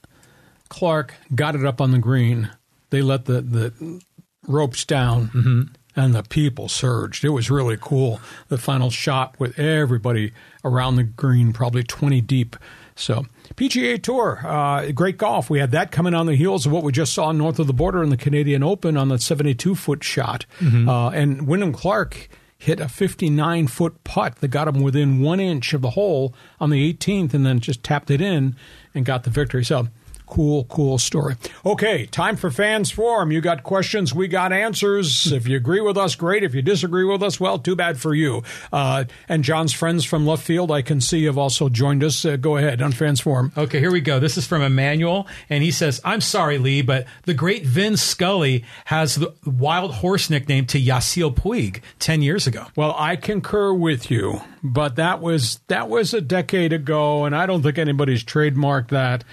Clark got it up on the green, they let the, the ropes down. Mm-hmm. And the people surged. It was really cool. The final shot with everybody around the green, probably twenty deep. So P G A Tour, uh, great golf. We had that coming on the heels of what we just saw north of the border in the Canadian Open on the seventy-two foot shot. Mm-hmm. Uh, and Wyndham Clark hit a fifty-nine foot putt that got him within one inch of the hole on the eighteenth and then just tapped it in and got the victory. So cool, cool story. Okay, time for Fans Forum. You got questions, we got answers. If you agree with us, great. If you disagree with us, well, too bad for you. Uh, and John's friends from left field, I can see, have also joined us. Uh, go ahead on Fans Forum. Okay, here we go. This is from Emmanuel, and he says, I'm sorry, Lee, but the great Vin Scully has the wild horse nickname to Yasiel Puig ten years ago. Well, I concur with you, but that was, that was a decade ago, and I don't think anybody's trademarked that.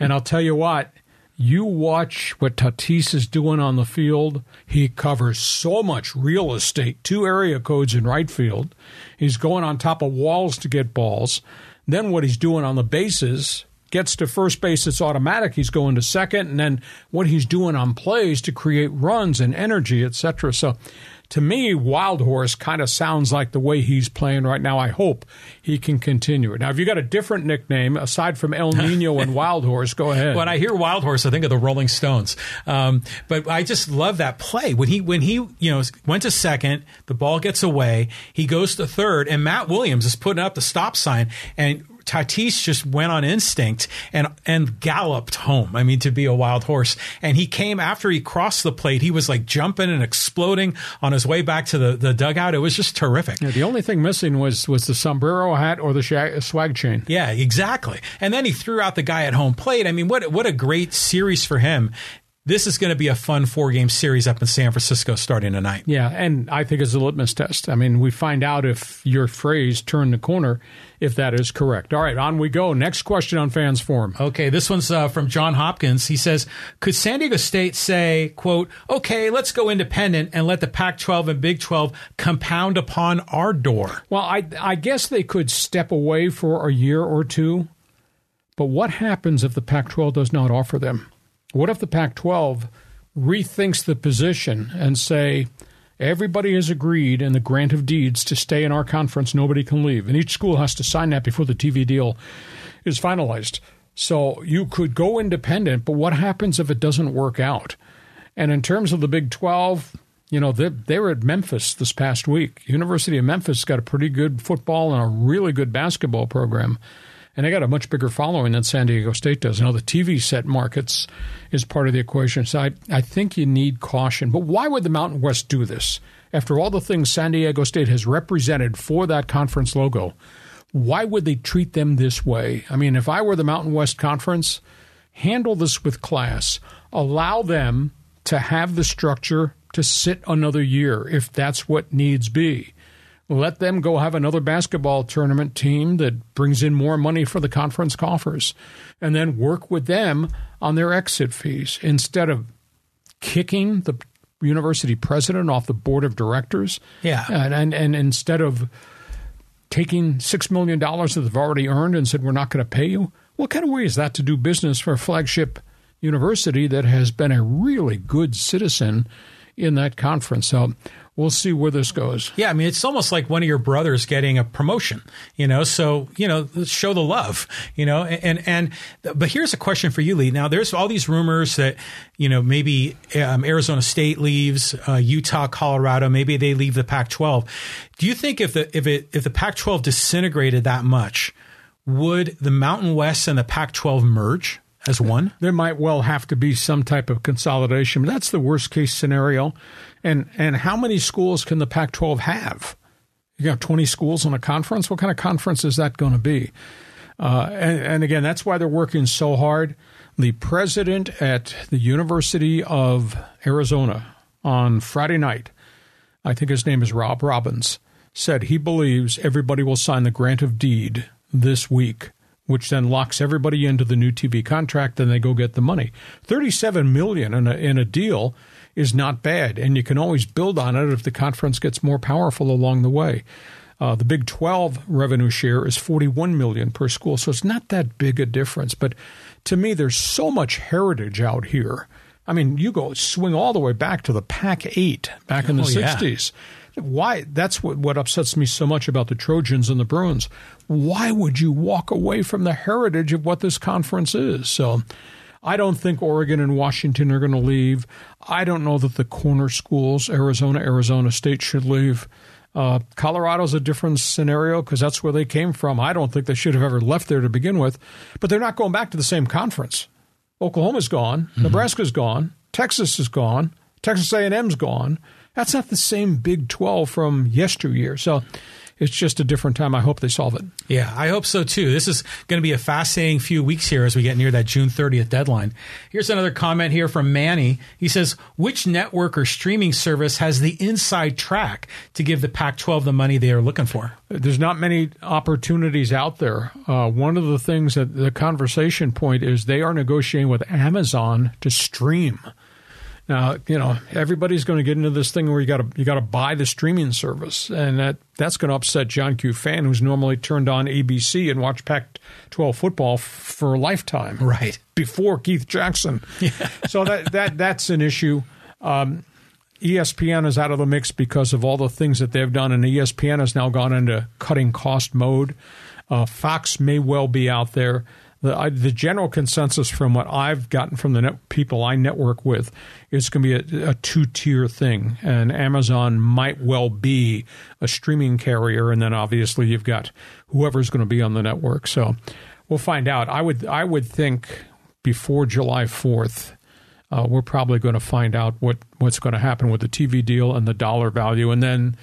And I'll tell you what, you watch what Tatis is doing on the field. He covers so much real estate, two area codes in right field. He's going on top of walls to get balls. Then what he's doing on the bases, gets to first base, it's automatic. He's going to second. And then what he's doing on plays to create runs and energy, et cetera. So to me, Wild Horse kind of sounds like the way he's playing right now. I hope he can continue it. Now, if you got a different nickname, aside from El Nino and Wild Horse, go ahead. When I hear Wild Horse, I think of the Rolling Stones. Um, but I just love that play. When he when he you know went to second, the ball gets away, he goes to third, and Matt Williams is putting up the stop sign, and Tatis just went on instinct and and galloped home. I mean, to be a wild horse. And he came after he crossed the plate. He was like jumping and exploding on his way back to the, the dugout. It was just terrific. Yeah, the only thing missing was was the sombrero hat or the shag, swag chain. Yeah, exactly. And then he threw out the guy at home plate. I mean, what what a great series for him. This is going to be a fun four-game series up in San Francisco starting tonight. Yeah, and I think it's a litmus test. I mean, we find out if your phrase, turn the corner, if that is correct. All right, on we go. Next question on Fans Forum. Okay, this one's uh, from John Hopkins. He says, could San Diego State say, quote, okay, let's go independent and let the Pac twelve and Big twelve compound upon our door? Well, I, I guess they could step away for a year or two, but what happens if the Pac twelve does not offer them? What if the Pac twelve rethinks the position and say, everybody has agreed in the grant of deeds to stay in our conference, nobody can leave. And each school has to sign that before the T V deal is finalized. So you could go independent, but what happens if it doesn't work out? And in terms of the Big twelve, you know, they, they were at Memphis this past week. University of Memphis got a pretty good football and a really good basketball program. And they got a much bigger following than San Diego State does. You know, the T V set markets is part of the equation. So I, I think you need caution. But why would the Mountain West do this? After all the things San Diego State has represented for that conference logo, why would they treat them this way? I mean, if I were the Mountain West Conference, handle this with class. Allow them to have the structure to sit another year if that's what needs be. Let them go have another basketball tournament team that brings in more money for the conference coffers, and then work with them on their exit fees instead of kicking the university president off the board of directors. Yeah, and and, and instead of taking six million dollars that they've already earned and said we're not going to pay you. What kind of way is that to do business for a flagship university that has been a really good citizen in that conference? So we'll see where this goes. Yeah, I mean, it's almost like one of your brothers getting a promotion, you know, so, you know, show the love, you know, and, and but here's a question for you, Lee. Now, there's all these rumors that, you know, maybe um, Arizona State leaves, uh, Utah, Colorado, maybe they leave the Pac twelve. Do you think if the if it if the Pac twelve disintegrated that much, would the Mountain West and the Pac twelve merge as one? There might well have to be some type of consolidation. That's the worst case scenario. And and how many schools can the Pac twelve have? You got twenty schools in a conference? What kind of conference is that going to be? Uh, and, and again, that's why they're working so hard. The president at the University of Arizona on Friday night, I think his name is Rob Robbins, said he believes everybody will sign the grant of deed this week, which then locks everybody into the new T V contract, then they go get the money. thirty-seven million dollars in a, in a deal is not bad, and you can always build on it if the conference gets more powerful along the way. Uh, the Big twelve revenue share is forty-one million dollars per school, so it's not that big a difference. But to me, there's so much heritage out here. I mean, you go swing all the way back to the Pac eight back in the oh, sixties. Yeah. Why? That's what, what upsets me so much about the Trojans and the Bruins. Why would you walk away from the heritage of what this conference is? So I don't think Oregon and Washington are going to leave. I don't know that the corner schools, Arizona, Arizona State, should leave. Uh, Colorado's a different scenario because that's where they came from. I don't think they should have ever left there to begin with. But they're not going back to the same conference. Oklahoma's gone. Mm-hmm. Nebraska's gone. Texas is gone. Texas A and M's gone. That's not the same Big twelve from yesteryear. So it's just a different time. I hope they solve it. Yeah, I hope so, too. This is going to be a fascinating few weeks here as we get near that June thirtieth deadline. Here's another comment here from Manny. He says, which network or streaming service has the inside track to give the Pac twelve the money they are looking for? There's not many opportunities out there. Uh, one of the things that the conversation point is they are negotiating with Amazon to stream. Now, you know, everybody's going to get into this thing where you got to you got to buy the streaming service, and that, that's going to upset John Q. Fan, who's normally turned on A B C and watched Pac twelve football f- for a lifetime, right? Before Keith Jackson, yeah. So that that that's an issue. Um, E S P N is out of the mix because of all the things that they've done, and E S P N has now gone into cutting cost mode. Uh, Fox may well be out there. The, I, the general consensus from what I've gotten from the net, people I network with is going to be a, a two-tier thing, and Amazon might well be a streaming carrier, and then obviously you've got whoever's going to be on the network. So we'll find out. I would I would think before July fourth, uh, we're probably going to find out what, what's going to happen with the T V deal and the dollar value, and then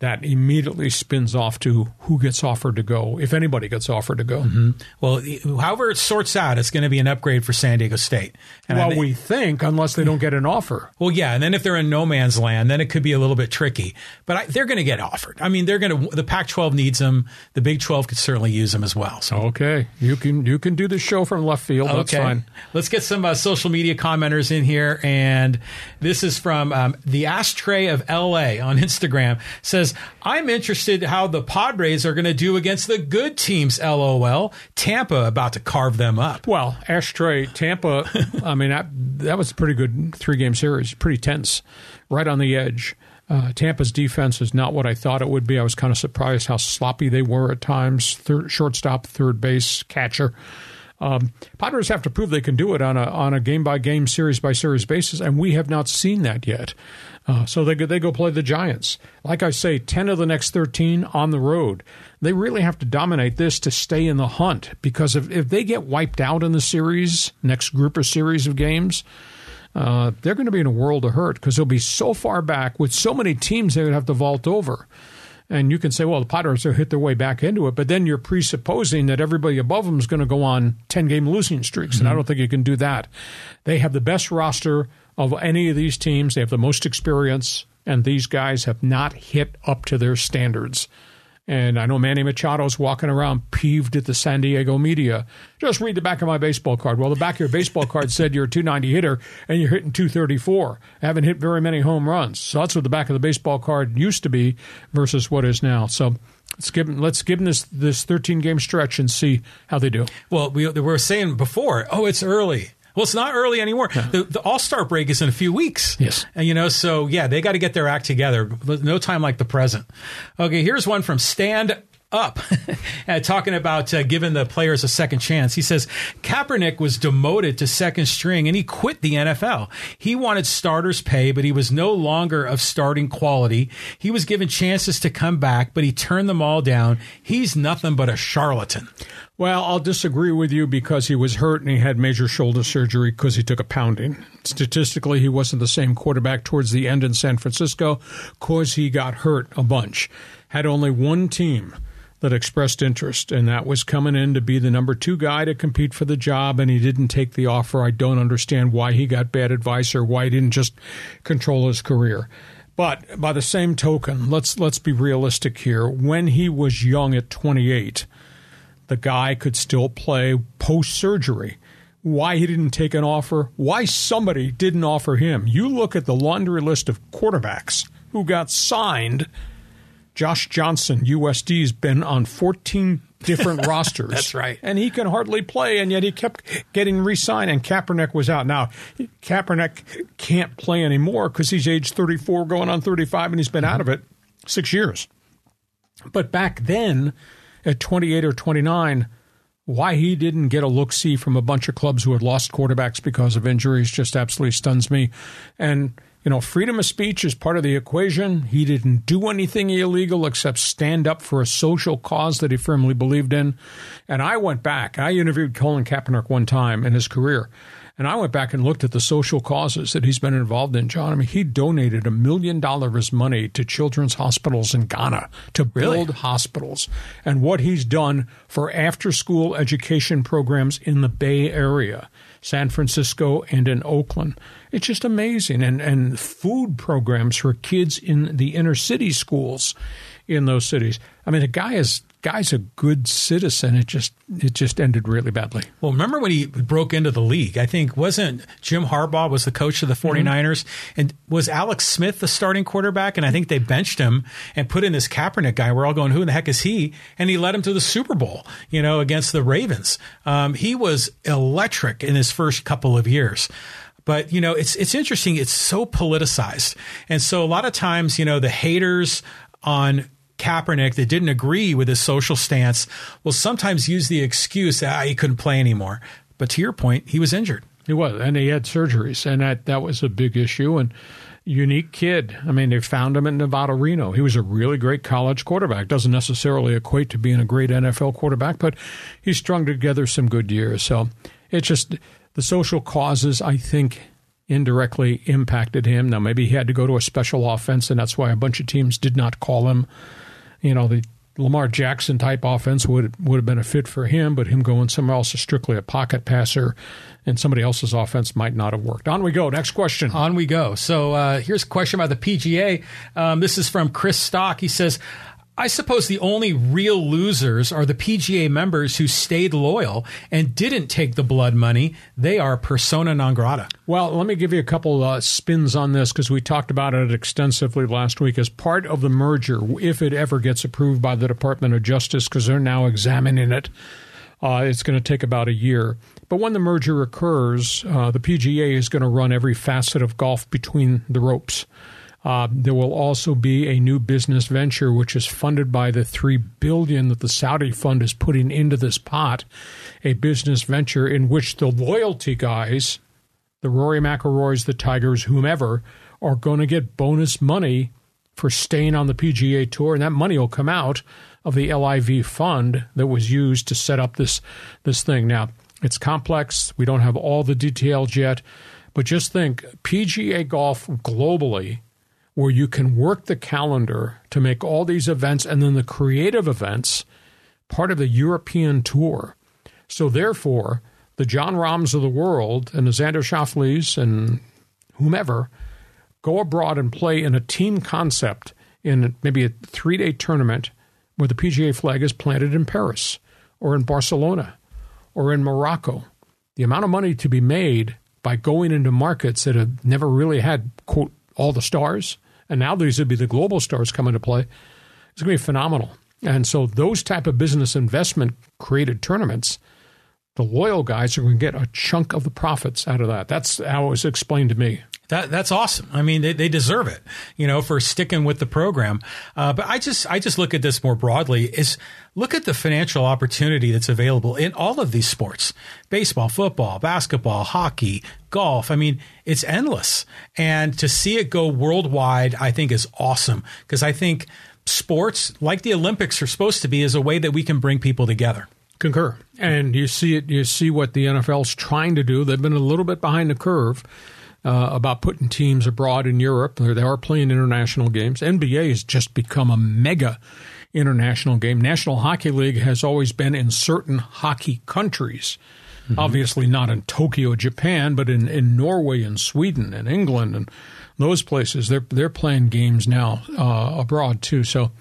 that immediately spins off to who gets offered to go, if anybody gets offered to go. Mm-hmm. Well, however it sorts out, it's going to be an upgrade for San Diego State. And well, I mean, we think, unless they don't get an offer. Well, yeah, and then if they're in no man's land, then it could be a little bit tricky. But I, they're going to get offered. I mean, they're going to. The Pac twelve needs them. The Big twelve could certainly use them as well. So okay, you can you can do the show from left field. Okay. That's fine. Let's get some uh, social media commenters in here, and this is from um, the Ashtray of L A on Instagram. It says, I'm interested how the Padres are going to do against the good teams, LOL. Tampa about to carve them up. Well, Ashtray, Tampa, I mean, I, that was a pretty good three-game series. Pretty tense, right on the edge. Uh, Tampa's defense is not what I thought it would be. I was kind of surprised how sloppy they were at times. Third, shortstop, third base, catcher. Um, Padres have to prove they can do it on a on a game-by-game, series-by-series basis, and we have not seen that yet. Uh, so they go, they go play the Giants. Like I say, ten of the next thirteen on the road. They really have to dominate this to stay in the hunt, because if, if they get wiped out in the series, next group or series of games, uh, they're going to be in a world of hurt, because they'll be so far back with so many teams they would have to vault over. And you can say, well, the Padres will hit their way back into it, but then you're presupposing that everybody above them is going to go on ten-game losing streaks, mm-hmm. and I don't think you can do that. They have the best roster of any of these teams. They have the most experience, and these guys have not hit up to their standards. And I know Manny Machado's walking around peeved at the San Diego media. Just read the back of my baseball card. Well, the back of your baseball card said you're a two ninety hitter, and you're hitting two thirty-four. I haven't hit very many home runs. So that's what the back of the baseball card used to be versus what is now. So let's give them, let's give them this this thirteen-game stretch and see how they do. Well, we, we were saying before, oh, it's early. Well, it's not early anymore. Yeah. The, the All-Star break is in a few weeks. Yes. And, you know, so, yeah, they got to get their act together. No time like the present. Okay, here's one from Stand Up, talking about uh, giving the players a second chance. He says, Kaepernick was demoted to second string, and he quit the N F L. He wanted starters pay, but he was no longer of starting quality. He was given chances to come back, but he turned them all down. He's nothing but a charlatan. Well, I'll disagree with you, because he was hurt and he had major shoulder surgery because he took a pounding. Statistically, he wasn't the same quarterback towards the end in San Francisco because he got hurt a bunch. Had only one team that expressed interest, and that was coming in to be the number two guy to compete for the job, and he didn't take the offer. I don't understand why he got bad advice or why he didn't just control his career. But by the same token, let's let's be realistic here. When he was young at twenty-eight, the guy could still play post-surgery. Why he didn't take an offer, why somebody didn't offer him. You look at the laundry list of quarterbacks who got signed. Josh Johnson, U S D's been on fourteen different rosters. That's right. And he can hardly play, and yet he kept getting re-signed, and Kaepernick was out. Now, Kaepernick can't play anymore because he's age thirty-four going on thirty-five, and he's been out of it six years. But back then, at twenty-eight or twenty-nine, why he didn't get a look-see from a bunch of clubs who had lost quarterbacks because of injuries just absolutely stuns me. And, you know, freedom of speech is part of the equation. He didn't do anything illegal except stand up for a social cause that he firmly believed in. And I went back. I interviewed Colin Kaepernick one time in his career, and I went back and looked at the social causes that he's been involved in, John. I mean, he donated a million dollars of his money to children's hospitals in Ghana to build really? hospitals. And what he's done for after-school education programs in the Bay Area, San Francisco, and in Oakland. It's just amazing. And, and food programs for kids in the inner city schools in those cities. I mean, the guy is... guy's a good citizen. It just it just ended really badly. Well, remember when he broke into the league? I think wasn't Jim Harbaugh was the coach of the 49ers, mm-hmm. and was Alex Smith the starting quarterback? And I think they benched him and put in this Kaepernick guy. We're all going, who the heck is he? And he led him to the Super Bowl, you know, against the Ravens. Um, he was electric in his first couple of years. But, you know, it's it's interesting. It's so politicized. And so a lot of times, you know, the haters on Kaepernick that didn't agree with his social stance will sometimes use the excuse that ah, he couldn't play anymore. But to your point, he was injured. He was, and he had surgeries, and that, that was a big issue. And unique kid. I mean, they found him at Nevada Reno. He was a really great college quarterback. Doesn't necessarily equate to being a great N F L quarterback, but he strung together some good years. So it's just the social causes, I think, indirectly impacted him. Now, maybe he had to go to a special offense, and that's why a bunch of teams did not call him. You know, the Lamar Jackson type offense would would have been a fit for him, but him going somewhere else is strictly a pocket passer, and somebody else's offense might not have worked. On we go. Next question. On we go. So uh, here's a question about the P G A. Um, this is from Chris Stock. He says, I suppose the only real losers are the P G A members who stayed loyal and didn't take the blood money. They are persona non grata. Well, let me give you a couple uh, spins on this, because we talked about it extensively last week as part of the merger, if it ever gets approved by the Department of Justice, because they're now examining it. Uh, it's going to take about a year. But when the merger occurs, uh, the P G A is going to run every facet of golf between the ropes. Uh, there will also be a new business venture, which is funded by the three billion dollars that the Saudi fund is putting into this pot, a business venture in which the loyalty guys, the Rory McIlroys, the Tigers, whomever, are going to get bonus money for staying on the P G A Tour, and that money will come out of the L I V fund that was used to set up this, this thing. Now, it's complex. We don't have all the details yet, but just think P G A golf globally, where you can work the calendar to make all these events and then the creative events part of the European tour. So therefore, the John Rahms of the world and the Xander Schauffele's and whomever go abroad and play in a team concept in maybe a three-day tournament where the P G A flag is planted in Paris or in Barcelona or in Morocco. The amount of money to be made by going into markets that have never really had, quote, all the stars, and now these would be the global stars coming to play, it's going to be phenomenal. And so those type of business investment created tournaments, the loyal guys are going to get a chunk of the profits out of that. That's how it was explained to me. That, that's awesome. I mean, they, they deserve it, you know, for sticking with the program. Uh, but I just I just look at this more broadly is look at the financial opportunity that's available in all of these sports, baseball, football, basketball, hockey, golf. I mean, it's endless. And to see it go worldwide, I think is awesome, because I think sports like the Olympics are supposed to be is a way that we can bring people together. Concur. And you see it. You see what the N F L's trying to do. They've been a little bit behind the curve. Uh, about putting teams abroad in Europe. They are playing international games. N B A has just become a mega international game. National Hockey League has always been in certain hockey countries. Mm-hmm. Obviously not in Tokyo, Japan, but in, in Norway and Sweden and England and those places. They're they're playing games now uh, abroad too. So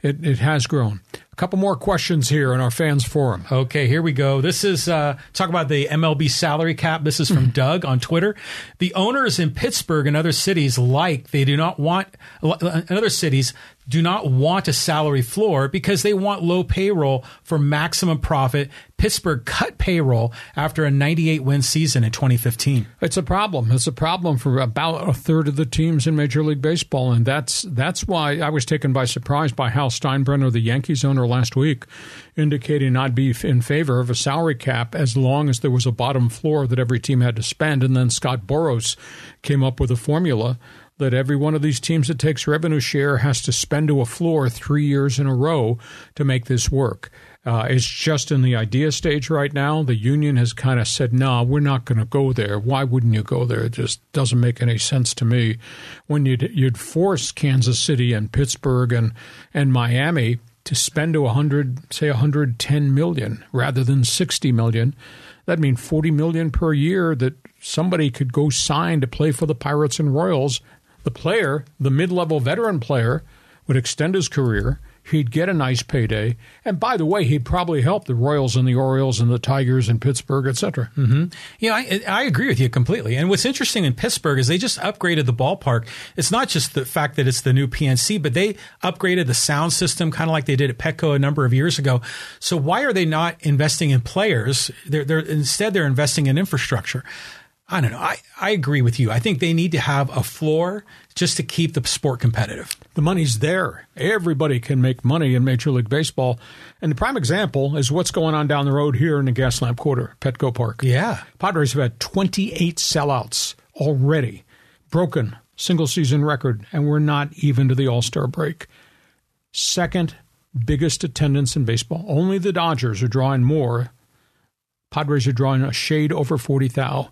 it, it has grown. A couple more questions here in our fans forum. Okay, here we go. This is, uh, talk about the M L B salary cap. This is from Doug on Twitter. The owners in Pittsburgh and other cities like they do not want, and other cities do not want a salary floor because they want low payroll for maximum profit. Pittsburgh cut payroll after a ninety-eight win season in twenty fifteen. It's a problem. It's a problem for about a third of the teams in Major League Baseball, and that's that's why I was taken by surprise by Hal Steinbrenner, the Yankees owner, last week, indicating I'd be in favor of a salary cap as long as there was a bottom floor that every team had to spend. And then Scott Boras came up with a formula that every one of these teams that takes revenue share has to spend to a floor three years in a row to make this work. Uh, it's just in the idea stage right now. The union has kind of said, no, nah, we're not going to go there. Why wouldn't you go there? It just doesn't make any sense to me. When you'd, you'd force Kansas City and Pittsburgh and, and Miami to spend to one hundred, say one hundred ten million dollars rather than sixty million dollars, that'd mean forty million dollars per year that somebody could go sign to play for the Pirates and Royals. The player, the mid-level veteran player, would extend his career. He'd get a nice payday. And by the way, he'd probably help the Royals and the Orioles and the Tigers and Pittsburgh, et cetera. Mm-hmm. Yeah, I, I agree with you completely. And what's interesting in Pittsburgh is they just upgraded the ballpark. It's not just the fact that it's the new P N C, but they upgraded the sound system kind of like they did at Petco a number of years ago. So why are they not investing in players? They're, they're, instead, they're investing in infrastructure. I don't know. I, I agree with you. I think they need to have a floor just to keep the sport competitive. The money's there. Everybody can make money in Major League Baseball. And the prime example is what's going on down the road here in the Gaslamp Quarter, Petco Park. Yeah. Padres have had twenty-eight sellouts already. Broken single-season record, and we're not even to the All-Star break. Second biggest attendance in baseball. Only the Dodgers are drawing more. Padres are drawing a shade over forty thousand.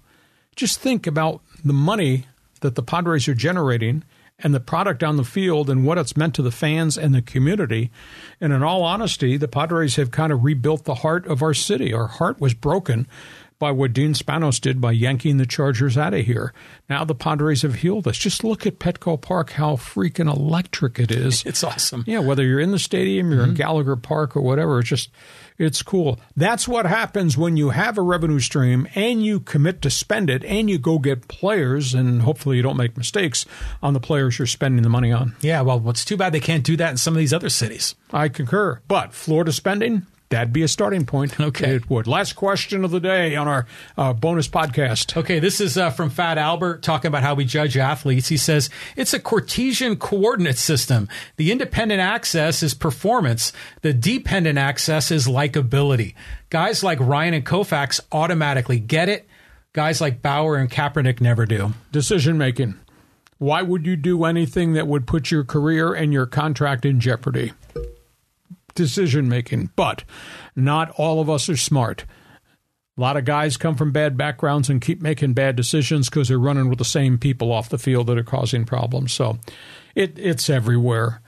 Just think about the money that the Padres are generating and the product on the field and what it's meant to the fans and the community. And in all honesty, the Padres have kind of rebuilt the heart of our city. Our heart was broken by what Dean Spanos did by yanking the Chargers out of here. Now the Padres have healed us. Just look at Petco Park, how freaking electric it is. It's awesome. Yeah, whether you're in the stadium, you're mm-hmm. in Gallagher Park or whatever, it's just, it's cool. That's what happens when you have a revenue stream and you commit to spend it and you go get players, and hopefully you don't make mistakes on the players you're spending the money on. Yeah, well, it's too bad they can't do that in some of these other cities. I concur. But Florida spending, that'd be a starting point. Okay. It would. Last question of the day on our uh, bonus podcast. Okay, this is uh, from Fat Albert talking about how we judge athletes. He says, it's a Cartesian coordinate system. The independent axis is performance. The dependent axis is likability. Guys like Ryan and Koufax automatically get it. Guys like Bauer and Kaepernick never do. Decision making. Why would you do anything that would put your career and your contract in jeopardy? Decision making, but not all of us are smart. A lot of guys come from bad backgrounds and keep making bad decisions because they're running with the same people off the field that are causing problems. So it it's everywhere.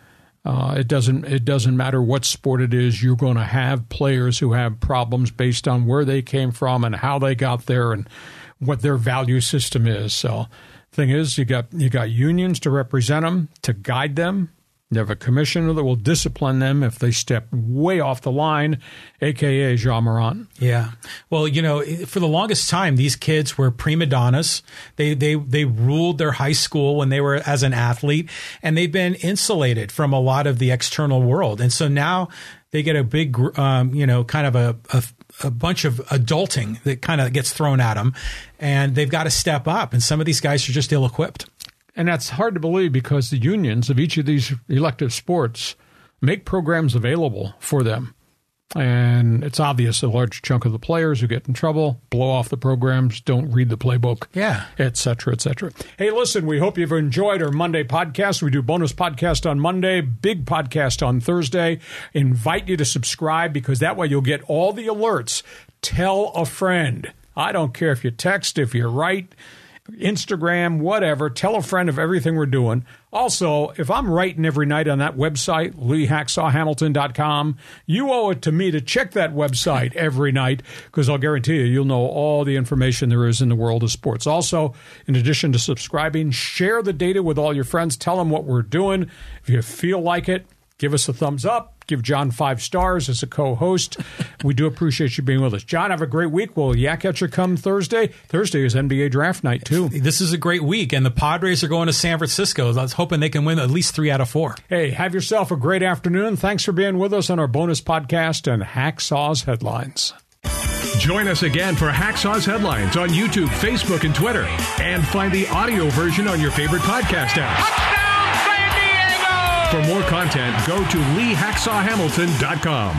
Uh, it doesn't it doesn't matter what sport it is. You're going to have players who have problems based on where they came from and how they got there and what their value system is. So thing is, you got you got unions to represent them, to guide them. You have a commissioner that will discipline them if they step way off the line, a k a. Ja Morant. Yeah. Well, you know, for the longest time, these kids were prima donnas. They they they ruled their high school when they were as an athlete, and they've been insulated from a lot of the external world. And so now they get a big, um, you know, kind of a, a a bunch of adulting that kind of gets thrown at them, and they've got to step up. And some of these guys are just ill-equipped. And that's hard to believe because the unions of each of these elective sports make programs available for them. And it's obvious a large chunk of the players who get in trouble blow off the programs, don't read the playbook, yeah, et cetera, et cetera. Hey, listen, we hope you've enjoyed our Monday podcast. We do bonus podcast on Monday, big podcast on Thursday. Invite you to subscribe because that way you'll get all the alerts. Tell a friend. I don't care if you text, if you write, Instagram, whatever. Tell a friend of everything we're doing. Also, if I'm writing every night on that website, lee hacksaw hamilton dot com, you owe it to me to check that website every night because I'll guarantee you, you'll know all the information there is in the world of sports. Also, in addition to subscribing, share the data with all your friends. Tell them what we're doing. If you feel like it, give us a thumbs up. Give John five stars as a co-host. We do appreciate you being with us. John, have a great week. We'll yak at you come Thursday. Thursday is N B A draft night, too. This is a great week, and the Padres are going to San Francisco. I was hoping they can win at least three out of four. Hey, have yourself a great afternoon. Thanks for being with us on our bonus podcast and Hacksaw's Headlines. Join us again for Hacksaw's Headlines on YouTube, Facebook, and Twitter. And find the audio version on your favorite podcast app. Touchdown! For more content, go to lee hacksaw hamilton dot com.